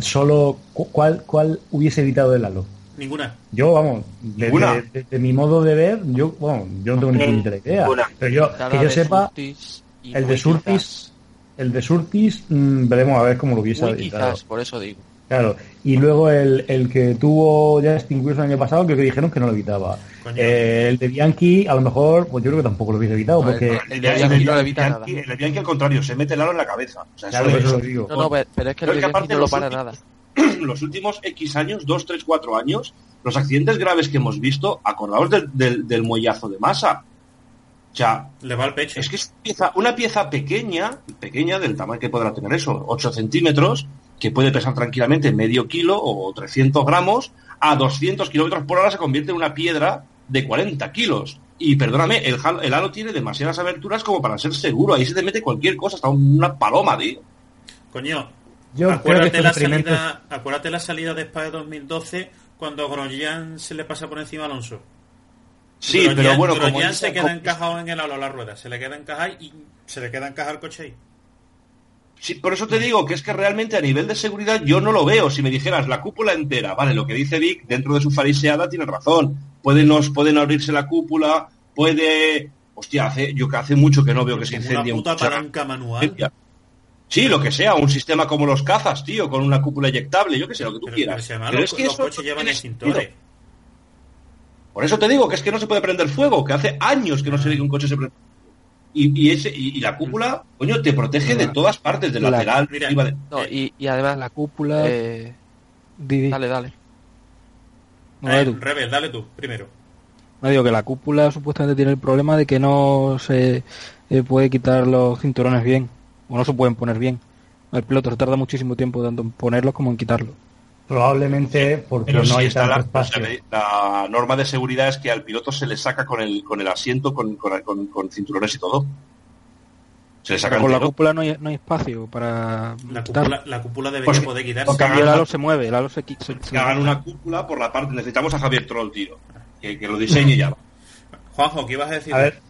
solo ¿cuál hubiese evitado el halo? Ninguna. Yo, vamos, desde mi modo de ver, yo no tengo ni puta idea, pero yo sepa, el de Surtis, veremos a ver cómo lo hubiese evitado, quizás, por eso digo. Claro, y luego el que tuvo ya extinguido el año pasado, creo que dijeron que no lo evitaba. El de Bianchi, a lo mejor, pues yo creo que tampoco lo hubiese evitado, porque... El de Bianchi, al contrario, se mete el halo en la cabeza. O sea, claro, eso lo digo. No, pero es que el de Bianchi no lo para nada. Los últimos X años, 2, 3, 4 años, los accidentes graves que hemos visto, acordaos del muellazo de Massa. O sea, le va al pecho. Es que es una pieza pequeña del tamaño que podrá tener eso, 8 centímetros, que puede pesar tranquilamente medio kilo o 300 gramos, a 200 kilómetros por hora se convierte en una piedra de 40 kilos. Y perdóname, el halo tiene demasiadas aberturas como para ser seguro. Ahí se te mete cualquier cosa, hasta una paloma, tío. Coño, acuérdate la salida de Spa de 2012 cuando Grosjean se le pasa por encima a Alonso. Sí, Grosjean, pero bueno... Grosjean se queda encajado en el halo, la rueda. Se le queda encajado y se le queda encajado el coche ahí. Sí, por eso te digo que es que realmente a nivel de seguridad yo no lo veo. Si me dijeras la cúpula entera, vale, lo que dice Vic, dentro de su fariseada tiene razón. Pueden abrirse la cúpula, puede... Hostia, hace mucho que no veo que se incendie una puta palanca manual. Sí, lo que sea, un sistema como los cazas, tío, con una cúpula eyectable, yo que sé, lo que tú quieras. Pero es que los coches llevan extintores. Por eso te digo que es que no se puede prender fuego, que hace años que no se ve que un coche se prende. Y la cúpula, coño, te protege de todas partes, del lateral. Mira, y además la cúpula... Dale. Rebel, dale tú, primero. No, digo que la cúpula supuestamente tiene el problema de que no se puede quitar los cinturones bien, o no se pueden poner bien. El piloto se tarda muchísimo tiempo tanto en ponerlos como en quitarlos. Probablemente porque pero no hay tanto espacio. La norma de seguridad es que al piloto se le saca con el asiento, con cinturones y todo. Se le saca con la cúpula, no hay espacio para... La cúpula debería poder quitarse. Porque el halo se mueve, el halo se quita. Que hagan una cúpula por la parte. Necesitamos a Javier Troll, tío. Que lo diseñe ya. Juanjo, ¿qué ibas a decir? A ver.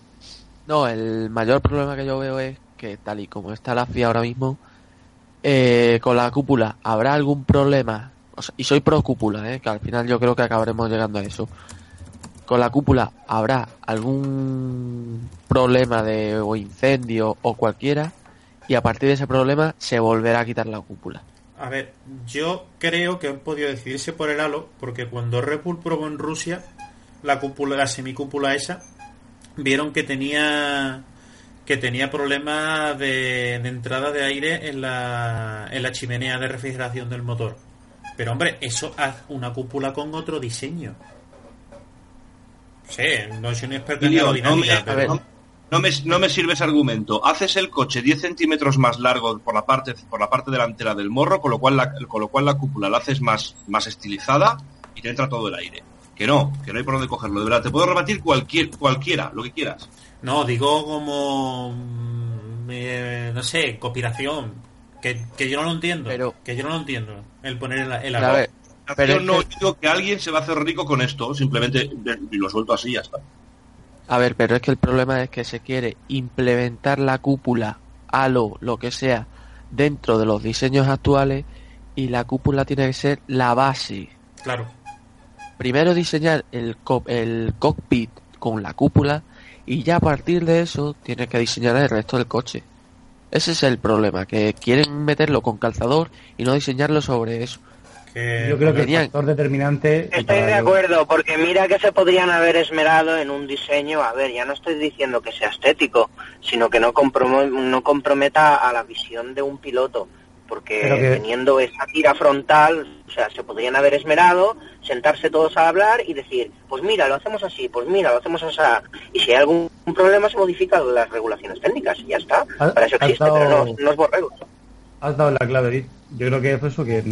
No, el mayor problema que yo veo es que tal y como está la FIA ahora mismo, con la cúpula, ¿habrá algún problema? O sea, y soy pro cúpula, que al final yo creo que acabaremos llegando a eso. Con la cúpula, ¿habrá algún problema o incendio o cualquiera? Y a partir de ese problema se volverá a quitar la cúpula. A ver, yo creo que han podido decidirse por el halo, porque cuando Red Bull probó en Rusia la cúpula, la semicúpula esa, vieron que tenía problemas de entrada de aire en la chimenea de refrigeración del motor. Pero, hombre, eso haz una cúpula con otro diseño. Sí, no soy un experto en aerodinámica, pero... No me sirve ese argumento. Haces el coche 10 centímetros más largo por la parte delantera del morro, con lo cual la cúpula la haces más estilizada y te entra todo el aire. Que no hay por dónde cogerlo. De verdad, te puedo rebatir cualquiera, lo que quieras. No, digo como... no sé, conspiración. Que yo no lo entiendo. Pero, que yo no lo entiendo. El poner el arroz. Pero yo no digo que alguien se va a hacer rico con esto. Simplemente lo suelto así y ya está. A ver, pero es que el problema es que se quiere implementar la cúpula, halo, lo que sea, dentro de los diseños actuales, y la cúpula tiene que ser la base. Claro. Primero diseñar el cockpit con la cúpula, y ya a partir de eso tienes que diseñar el resto del coche. Ese es el problema, que quieren meterlo con calzador y no diseñarlo sobre eso. Que yo creo que el factor determinante... Estoy de acuerdo, porque mira que se podrían haber esmerado en un diseño, a ver, ya no estoy diciendo que sea estético, sino que no comprometa a la visión de un piloto, porque teniendo esa tira frontal, o sea, se podrían haber esmerado, sentarse todos a hablar y decir, pues mira, lo hacemos así, pues mira, lo hacemos así, y si hay algún problema se modifican las regulaciones técnicas, y ya está, para eso existe, pero no es borrego. Has dado la clave, Edith. Yo creo que es eso, que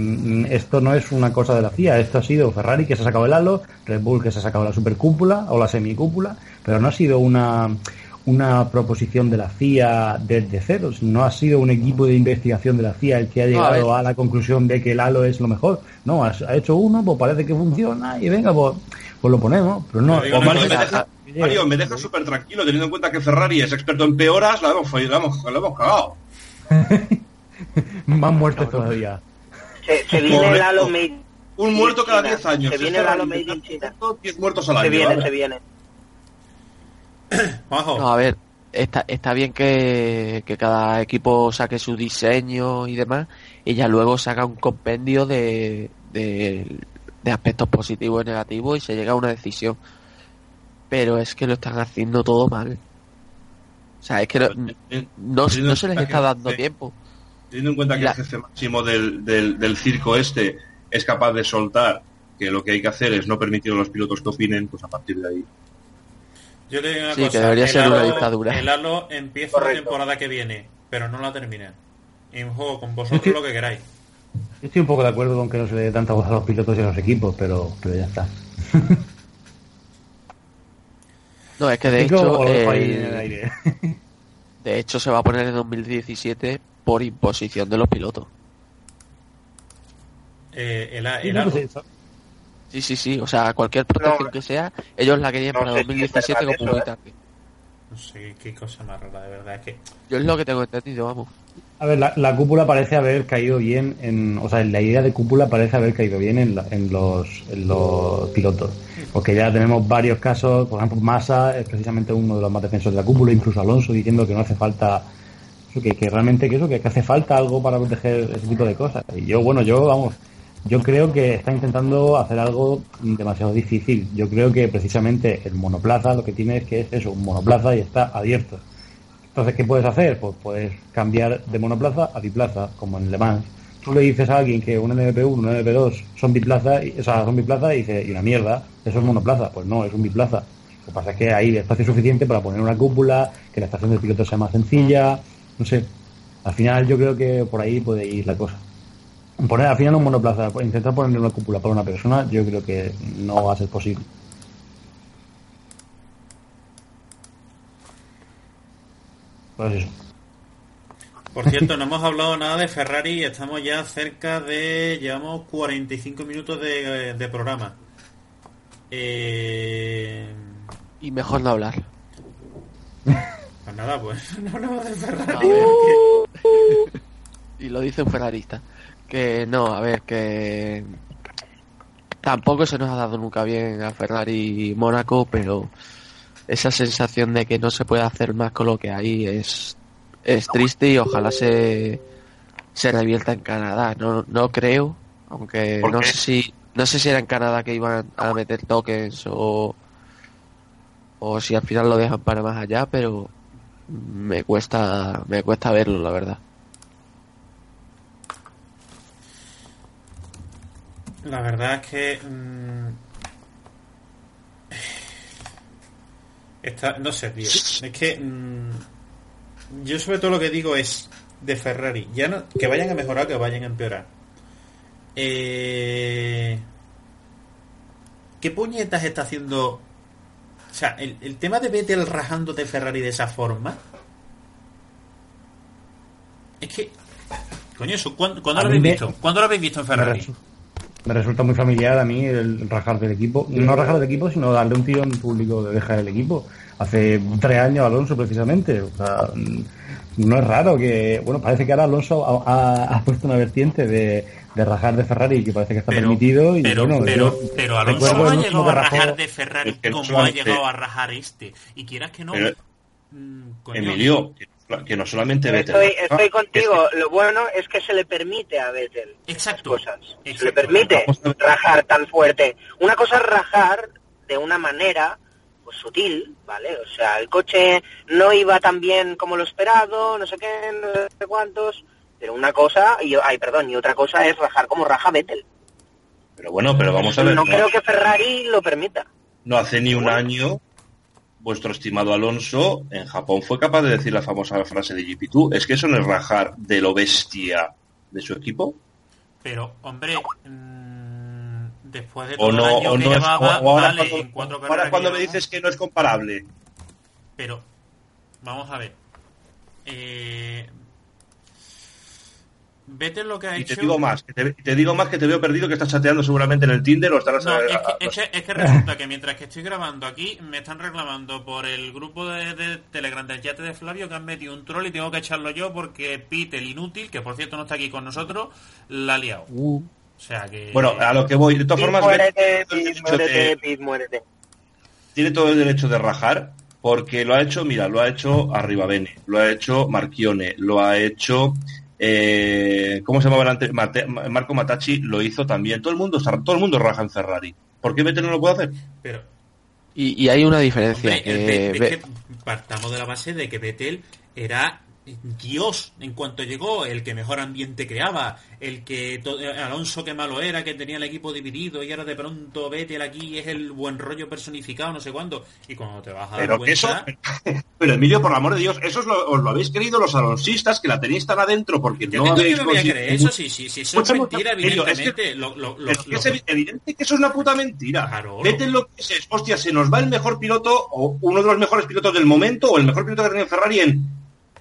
esto no es una cosa de la FIA. Esto ha sido Ferrari que se ha sacado el halo, Red Bull que se ha sacado la supercúpula o la semicúpula, pero no ha sido una proposición de la FIA desde cero. No ha sido un equipo de investigación de la FIA el que ha llegado a la conclusión de que el halo es lo mejor. No, ha hecho uno, pues parece que funciona y venga, pues lo ponemos. Pero no, pero Mario, me deja súper tranquilo teniendo en cuenta que Ferrari es experto en peoras, la hemos cagado. Más muertos todavía. Se viene el halo made in China. Un muerto cada 10 años. Se viene el halo made in China. 10 muertos al año. Se viene. No, a ver, está bien que cada equipo saque su diseño y demás, y ya luego saca un compendio de aspectos positivos y negativos y se llega a una decisión. Pero es que lo están haciendo todo mal. O sea, es que no se les está dando tiempo. Teniendo en cuenta que el jefe máximo del circo este es capaz de soltar que lo que hay que hacer es no permitir a los pilotos que opinen, pues a partir de ahí. Yo le digo una cosa, que debería ser una dictadura. El halo empieza la temporada que viene, pero no la termina. En juego con vosotros lo que queráis. Yo estoy un poco de acuerdo con que no se le dé tanta voz a los pilotos y a los equipos, pero ya está. No, es que de hecho... De hecho se va a poner en 2017... por imposición de los pilotos. Sí, o sea, cualquier protección que sea, ellos la querían para 2017 como muy tarde. No sé, qué cosa más rara, de verdad, es que... Yo es lo que tengo entendido, vamos. A ver, la cúpula parece haber caído bien en... O sea, la idea de cúpula parece haber caído bien en los pilotos. Porque ya tenemos varios casos, por ejemplo, Massa es precisamente uno de los más defensores de la cúpula, incluso Alonso diciendo que no hace falta... Que realmente que hace falta algo para proteger ese tipo de cosas. Y yo creo que está intentando hacer algo demasiado difícil. Yo creo que precisamente el monoplaza lo que tiene es que es eso, un monoplaza y está abierto. Entonces, ¿qué puedes hacer? Pues puedes cambiar de monoplaza a biplaza, como en Le Mans. Tú le dices a alguien que un LMP1, un LMP2 son biplaza, y dice, y una mierda, eso es monoplaza. Pues no, es un biplaza. Lo que pasa es que hay espacio suficiente para poner una cúpula, que la estación del piloto sea más sencilla. No sé, al final yo creo que por ahí puede ir la cosa. Poner al final un monoplaza, intentar ponerle una cúpula para una persona, yo creo que no va a ser posible. Pues eso. Por cierto, no hemos hablado nada de Ferrari y estamos ya cerca de... Llevamos 45 minutos de programa. Y mejor no hablar. Pues nada, pues no hablamos de Ferrari. Y lo dice un ferrarista. Que no, a ver, que tampoco se nos ha dado nunca bien a Ferrari y Mónaco, pero esa sensación de que no se puede hacer más con lo que hay es triste, y ojalá se revierta en Canadá. No creo, aunque no sé si era en Canadá que iban a meter tokens o si al final lo dejan para más allá, pero me cuesta verlo, la verdad. La verdad es que no sé, tío. Es que yo sobre todo lo que digo es de Ferrari, ya no que vayan a mejorar, que vayan a empeorar. ¿Qué puñetas está haciendo O sea, el tema de Vettel rajándote Ferrari de esa forma es que... Coño, eso, ¿cuándo lo habéis visto? ¿Cuándo lo habéis visto en Ferrari? Me resulta muy familiar a mí el rajar del equipo. No rajar del equipo, sino darle un tirón público de dejar el equipo. Hace 3 años Alonso, precisamente. O sea, no es raro que... Bueno, parece que ahora Alonso ha puesto una vertiente de rajar de Ferrari, que parece que está permitido. Pero Alonso no ha llegado a rajar de Ferrari como ha llegado a rajar este. Y quieras que no... Emilio... Que no solamente Vettel. Estoy contigo. Lo bueno es que se le permite a Vettel. Exacto. Cosas. Se le permite rajar tan fuerte. Una cosa es rajar de una manera pues sutil, ¿vale? O sea, el coche no iba tan bien como lo esperado, no sé qué, no sé cuántos. Pero una cosa, y otra cosa es rajar como raja Vettel. Pero bueno, pero vamos a ver. No creo que Ferrari lo permita. No hace ni un año. Vuestro estimado Alonso en Japón fue capaz de decir la famosa frase de GP2. ¿Es que eso no es rajar de lo bestia de su equipo? Pero, hombre, después de todo el año que llevaba, vale, ahora cuando me dices que no es comparable. Pero, vamos a ver. Vettel lo que ha hecho... Te digo más que te veo perdido, que estás chateando seguramente en el Tinder o estarás... Es que resulta que mientras que estoy grabando aquí, me están reclamando por el grupo de Telegram del Yate de Flavio que han metido un troll y tengo que echarlo yo porque Pete, el inútil, que por cierto no está aquí con nosotros, la ha liado. O sea que... Bueno, a lo que voy, de todas formas... Muérete, Pete. Tiene todo el derecho de rajar porque lo ha hecho, mira, lo ha hecho Arribavene, lo ha hecho Marchione, lo ha hecho... ¿cómo se llamaba antes? Marco Matacci lo hizo también. Todo el mundo raja en Ferrari. ¿Por qué Vettel no lo puede hacer? Pero y hay una diferencia. Hombre, que partamos de la base de que Vettel era Dios en cuanto llegó, el que mejor ambiente creaba, el que Alonso que malo era, que tenía el equipo dividido y ahora de pronto Vettel aquí es el buen rollo personificado, no sé cuándo. Y cuando te vas a dar cuenta... Pero Emilio, por el amor de Dios, eso os lo habéis creído los alonsistas, que la tenéis tan adentro porque yo no habéis... Eso sí, eso es mentira, evidentemente. Es evidente que eso es una puta mentira. Claro, vete en lo que es, hostia, se nos va el mejor piloto o uno de los mejores pilotos del momento o el mejor piloto que tenía Ferrari en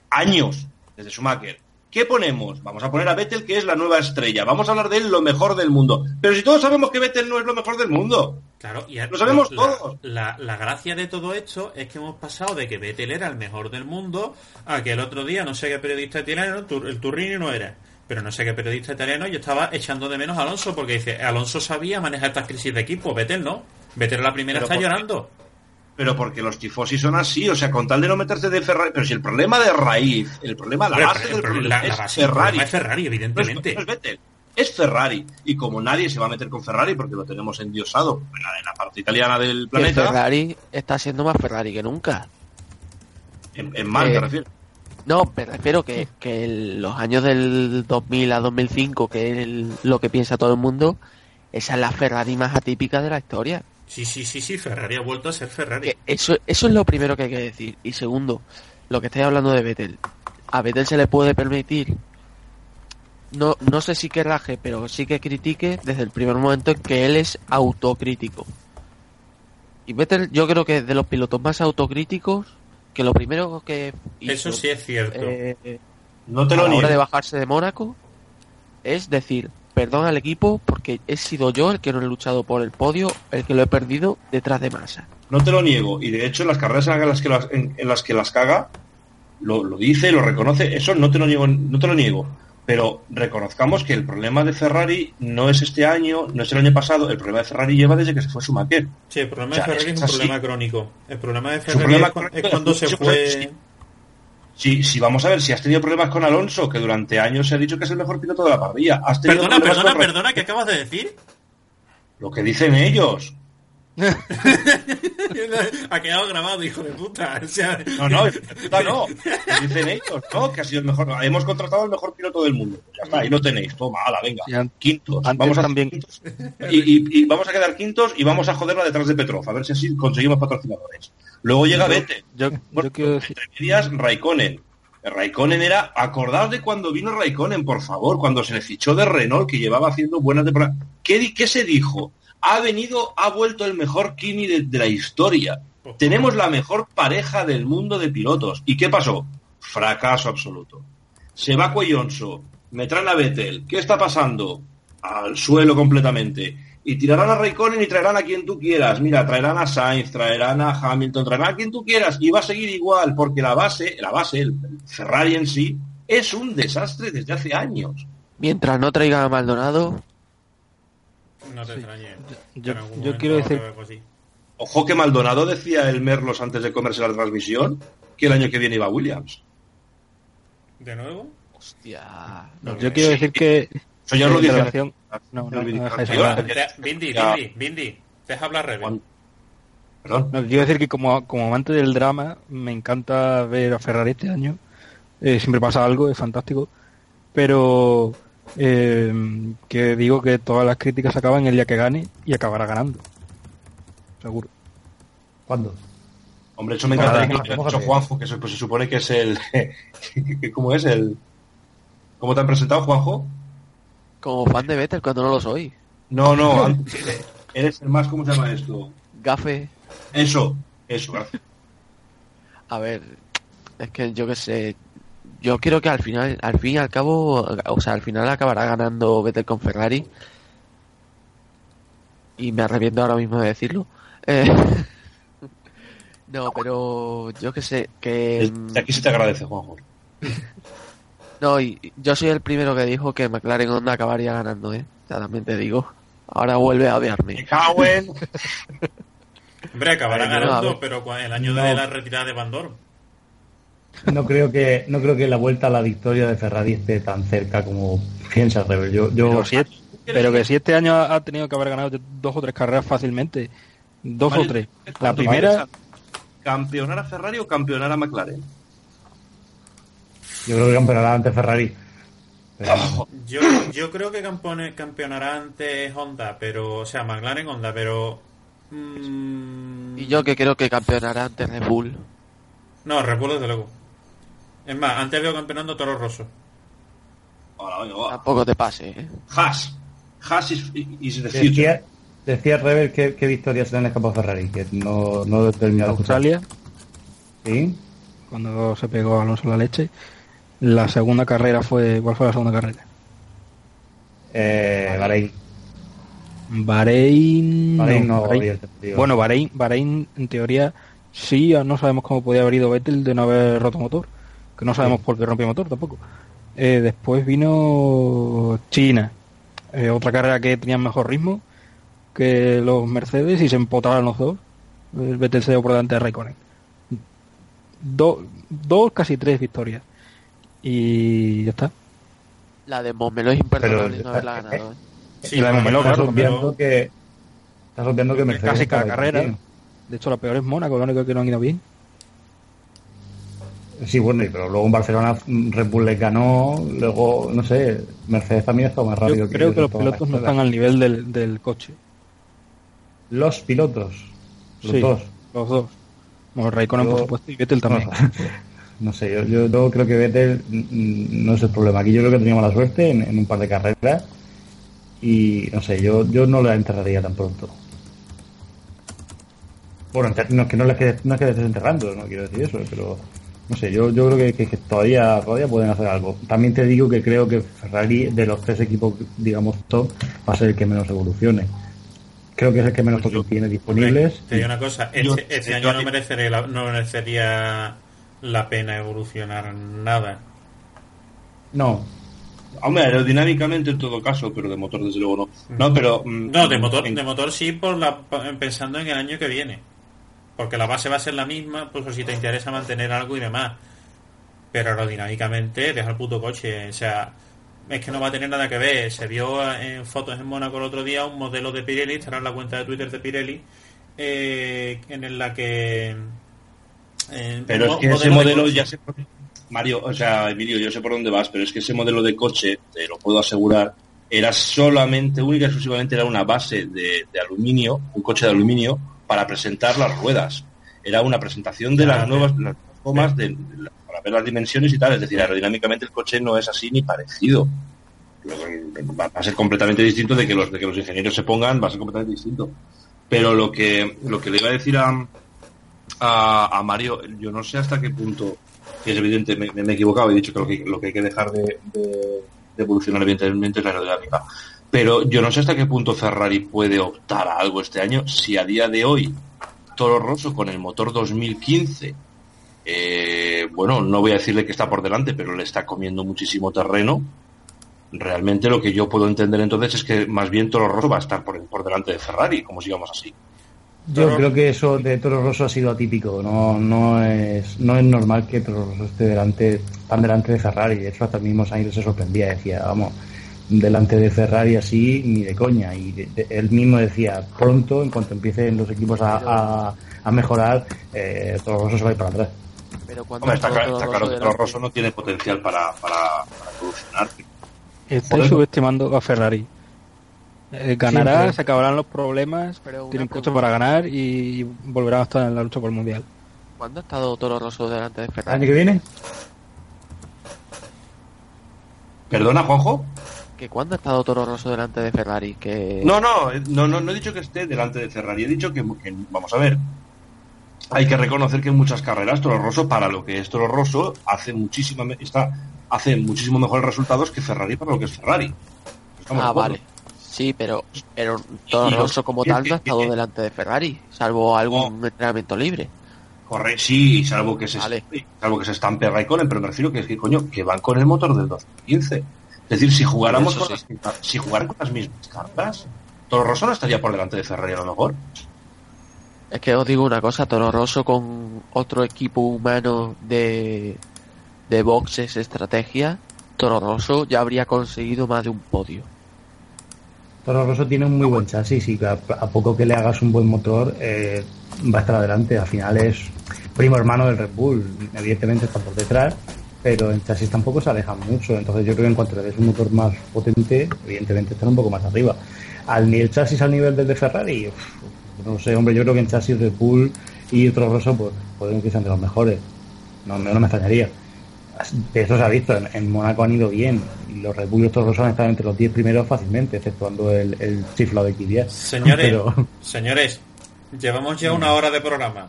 años, desde Schumacher. ¿Qué ponemos? Vamos a poner a Vettel, que es la nueva estrella. Vamos a hablar de él, lo mejor del mundo. Pero si todos sabemos que Vettel no es lo mejor del mundo. Claro, y lo sabemos todos. La gracia de todo esto es que hemos pasado de que Vettel era el mejor del mundo a que el otro día, no sé qué periodista italiano, el Turrini no era, pero no sé qué periodista italiano, yo estaba echando de menos a Alonso porque dice, Alonso sabía manejar estas crisis de equipo, Vettel no. Vettel la primera está llorando. Pero porque los tifosi son así, o sea, con tal de no meterse de Ferrari... Pero si el problema de raíz, el problema es Ferrari, evidentemente. No es Vettel, es Ferrari. Y como nadie se va a meter con Ferrari, porque lo tenemos endiosado en la parte italiana del planeta... Ferrari está siendo más Ferrari que nunca. ¿En mal te refieres? No, me refiero que los años del 2000 a 2005, que es lo que piensa todo el mundo, esa es la Ferrari más atípica de la historia. Sí, Ferrari ha vuelto a ser Ferrari. Eso es lo primero que hay que decir. Y segundo, lo que estáis hablando de Vettel. A Vettel se le puede permitir, no sé si que raje, pero sí que critique desde el primer momento en que él es autocrítico. Y Vettel yo creo que es de los pilotos más autocríticos, que lo primero que hizo, eso sí es cierto. No te lo niego. A la hora de bajarse de Mónaco es decir... Perdón al equipo porque he sido yo el que no he luchado por el podio, el que lo he perdido detrás de Massa. No te lo niego, y de hecho en las carreras en las que las caga, lo dice, lo reconoce, eso no te lo niego. Pero reconozcamos que el problema de Ferrari no es este año, no es el año pasado, el problema de Ferrari lleva desde que se fue Schumacher. Sí, el problema de Ferrari es un problema crónico. El problema de Ferrari es cuando se fue... Sí, vamos a ver, si has tenido problemas con Alonso, que durante años se ha dicho que es el mejor piloto de la parrilla. Perdona, ¿qué acabas de decir? Lo que dicen ellos. Ha quedado grabado, hijo de puta. O sea... No, dicen ellos, ¿no? Que ha sido el mejor. Hemos contratado al mejor piloto del mundo. Ya está, ahí lo tenéis. Toma, ala, venga. Quintos. Vamos a también quintos. Y vamos a quedar quintos y vamos a joderla detrás de Petrov. A ver si así conseguimos patrocinadores. Luego llega Vettel. Yo quiero decir... Entre medias, Räikkönen. Räikkönen era... Acordaos de cuando vino Räikkönen, por favor. Cuando se le fichó de Renault, que llevaba haciendo buenas temporadas. ¿Qué se dijo? Ha vuelto el mejor Kimi de la historia. Tenemos la mejor pareja del mundo de pilotos. ¿Y qué pasó? Fracaso absoluto. Se va Cuellonso, me traen a Vettel. ¿Qué está pasando? Al suelo completamente. Y tirarán a Räikkönen y traerán a quien tú quieras. Mira, traerán a Sainz, traerán a Hamilton, traerán a quien tú quieras. Y va a seguir igual, porque la base, el Ferrari en sí, es un desastre desde hace años. Mientras no traigan a Maldonado... No te extrañe. Yo quiero decir... Ojo que Maldonado decía el Merlos antes de comerse la transmisión que el año que viene iba a Williams. ¿De nuevo? Hostia. No, yo quiero decir que... Señor lo dice. Bindi, deja hablar Rebe. Perdón. No, quiero decir que como amante del drama me encanta ver a Ferrari este año. Siempre pasa algo, es fantástico. Pero que digo que todas las críticas acaban el día que gane y acabará ganando. Seguro. ¿Cuándo? Hombre, eso me encantaría que lo haya dicho Juanjo, que pues, se supone que es el... ¿Cómo es el...? ¿Cómo te han presentado, Juanjo? Como fan de Vettel cuando no lo soy. No, antes, eres el más... ¿Cómo se llama esto? Gafe. Eso, gracias. A ver, es que yo qué sé... Yo creo que al fin y al cabo... O sea, al final acabará ganando Vettel con Ferrari. Y me arrepiento ahora mismo de decirlo. No, pero yo que sé, que... Aquí se te agradece, Juanjo. No, y yo soy el primero que dijo que McLaren Honda acabaría ganando, también te digo. Ahora vuelve a odiarme. ¡Me cago en! Hombre, acabará ganando, no, pero el año de la retirada de Van Dorn. No creo que la vuelta a la victoria de Ferrari esté tan cerca como piensas, Rebel. Pero que si este año ha tenido que haber ganado 2 o 3 carreras fácilmente. 2 o 3. La primera... ¿Campeonar a Ferrari o campeonar a McLaren? Yo creo que campeonará ante Ferrari. Yo creo que campeonará ante Honda, pero... O sea, McLaren Honda, pero... Y yo que creo que campeonará ante Red Bull. No, Red Bull desde luego. Es más, antes veo campeonando Toro Rosso. Tampoco te pase, ¿eh? Haas is the future. Decía Rebel que victorias se le han escapado a Ferrari, que no terminó. Australia, sí, cuando se pegó Alonso la leche. La segunda carrera fue... ¿Cuál fue la segunda carrera? Bahrein. Bueno, Bahrein en teoría sí, no sabemos cómo podía haber ido Vettel de no haber roto motor, que no sabemos por qué rompió motor tampoco. Después vino China, otra carrera que tenía mejor ritmo que los Mercedes y se empotaron los dos. El Vettel se dio por delante de Räikkönen. 2, casi 3 victorias. Y ya está. La de Montmeló es imperdonable no haberla ganado. Sí, la de Montmeló, claro. Estás obviando que Mercedes casi cada carrera. Bien. De hecho, la peor es Mónaco, lo único que no han ido bien. Sí, bueno, pero luego en Barcelona Red Bull les ganó, luego, no sé, Mercedes también ha estado más rápido. Yo creo que los pilotos no están al nivel del coche. Los pilotos. Los dos. Bueno, Räikkönen por supuesto y Vettel también. No sé, yo creo que Vettel no es el problema. Aquí yo creo que tenía mala suerte en un par de carreras y no sé, yo no la enterraría tan pronto. Bueno, no es que la estés enterrando, no quiero decir eso, pero no sé, yo creo que todavía pueden hacer algo. También te digo que creo que Ferrari de los 3 equipos, digamos, top, va a ser el que menos evolucione. Creo que es el que menos toques tiene disponibles. Te digo una cosa, este año no merecería la pena evolucionar nada. No. Hombre, aerodinámicamente en todo caso, pero de motor desde luego no. No, pero... No, de motor sí, pensando en el año que viene. Porque la base va a ser la misma, pues o si te interesa mantener algo y demás. Pero aerodinámicamente, deja el puto coche, o sea... Es que no va a tener nada que ver. Se vio en fotos en Mónaco el otro día un modelo de Pirelli, estará en la cuenta de Twitter de Pirelli, en la que... pero es que ese modelo ya se... Mario, o sea, Emilio, yo sé por dónde vas, pero es que ese modelo de coche, te lo puedo asegurar, era exclusivamente era una base de aluminio, un coche de aluminio, para presentar las ruedas. Era una presentación de las nuevas gomas, para ver las dimensiones y tal. Es decir, aerodinámicamente el coche no es así ni parecido. Va a ser completamente distinto de que los ingenieros se pongan, va a ser completamente distinto. Pero lo que le iba a decir a a Mario, yo no sé hasta qué punto, que es evidente, me he equivocado, he dicho que lo que hay que dejar de evolucionar evidentemente es la aerodinámica, pero yo no sé hasta qué punto Ferrari puede optar a algo este año, si a día de hoy Toro Rosso con el motor 2015, bueno, no voy a decirle que está por delante, pero le está comiendo muchísimo terreno. Realmente lo que yo puedo entender entonces es que más bien Toro Rosso va a estar por delante de Ferrari, como sigamos así. Yo creo que eso de Toro Rosso ha sido atípico, no es normal que Toro Rosso esté tan delante de Ferrari. De hecho, hasta el mismo Sainz se sorprendía, decía, vamos, delante de Ferrari así ni de coña. Y él mismo decía, pronto, en cuanto empiecen los equipos a mejorar, Toro Rosso se va a ir para atrás. Pero está claro que Toro Rosso no tiene potencial para evolucionar. Estáis subestimando a Ferrari. Ganará, sí, se acabarán los problemas, tienen coche para ganar y volverá a estar en la lucha por el mundial. ¿Cuándo ha estado Toro Rosso delante de Ferrari? ¿El año que viene? ¿Perdona, Juanjo? ¿Que cuándo ha estado Toro Rosso delante de Ferrari? Que... No he dicho que esté delante de Ferrari, he dicho que vamos a ver. Hay que reconocer que en muchas carreras Toro Rosso, para lo que es Toro Rosso, hace muchísimo mejores resultados que Ferrari para lo que es Ferrari. Estamos vale. Sí, pero Toro Rosso como tal no ha estado delante de Ferrari, salvo algún entrenamiento libre. Correcto, sí, salvo que se estampe Räikkönen, pero me refiero que es que, coño, que van con el motor del 2015. Es decir, si jugáramos con las mismas cartas, Toro Rosso no estaría por delante de Ferrari a lo mejor. Es que os digo una cosa, Toro Rosso con otro equipo humano de boxes, estrategia, Toro Rosso ya habría conseguido más de un podio. Toro Rosso tiene un muy buen chasis y a poco que le hagas un buen motor va a estar adelante. Al final es primo hermano del Red Bull, evidentemente está por detrás, pero en chasis tampoco se alejan mucho. Entonces yo creo que en cuanto le des un motor más potente, evidentemente están un poco más arriba. El chasis al nivel del de Ferrari... no sé, hombre, yo creo que en chasis Red Bull y Toro Rosso pues pueden que sean de los mejores. No me extrañaría. De eso se ha visto, en Mónaco han ido bien. Los Red Bull y los Toro Rosso han estado entre los 10 primeros fácilmente, exceptuando el chiflado de Kvyat. Señores, llevamos ya una hora de programa.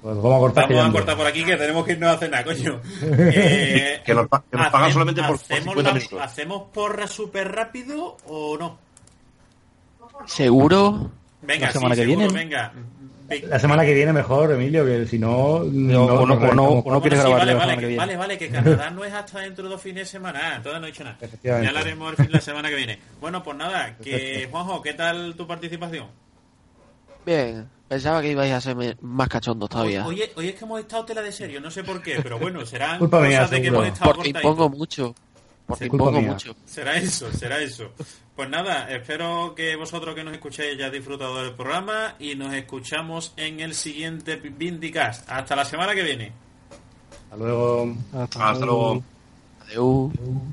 Pues vamos a cortar por aquí, que tenemos que irnos a cenar, coño. Que nos pagan solamente por 50 minutos. ¿Hacemos porra súper rápido o no? ¿Seguro? Venga, la semana que viene. La semana que viene mejor, Emilio, que si no... No quieres grabar la semana que viene. Vale, que Canadá no es hasta dentro de 2 fines de semana. Entonces no he dicho nada. Ya hablaremos la semana que viene. Bueno, pues nada, que Juanjo, ¿qué tal tu participación? Bien, pensaba que ibais a ser más cachondos todavía. Hoy es que hemos estado tela de serio, no sé por qué, pero bueno, serán cosas de que hemos estado porque impongo mucho. Porque impongo mucho. Será eso. Pues nada, espero que vosotros que nos escucháis hayáis disfrutado del programa y nos escuchamos en el siguiente Vindicast. Hasta la semana que viene. Hasta luego. Adiós.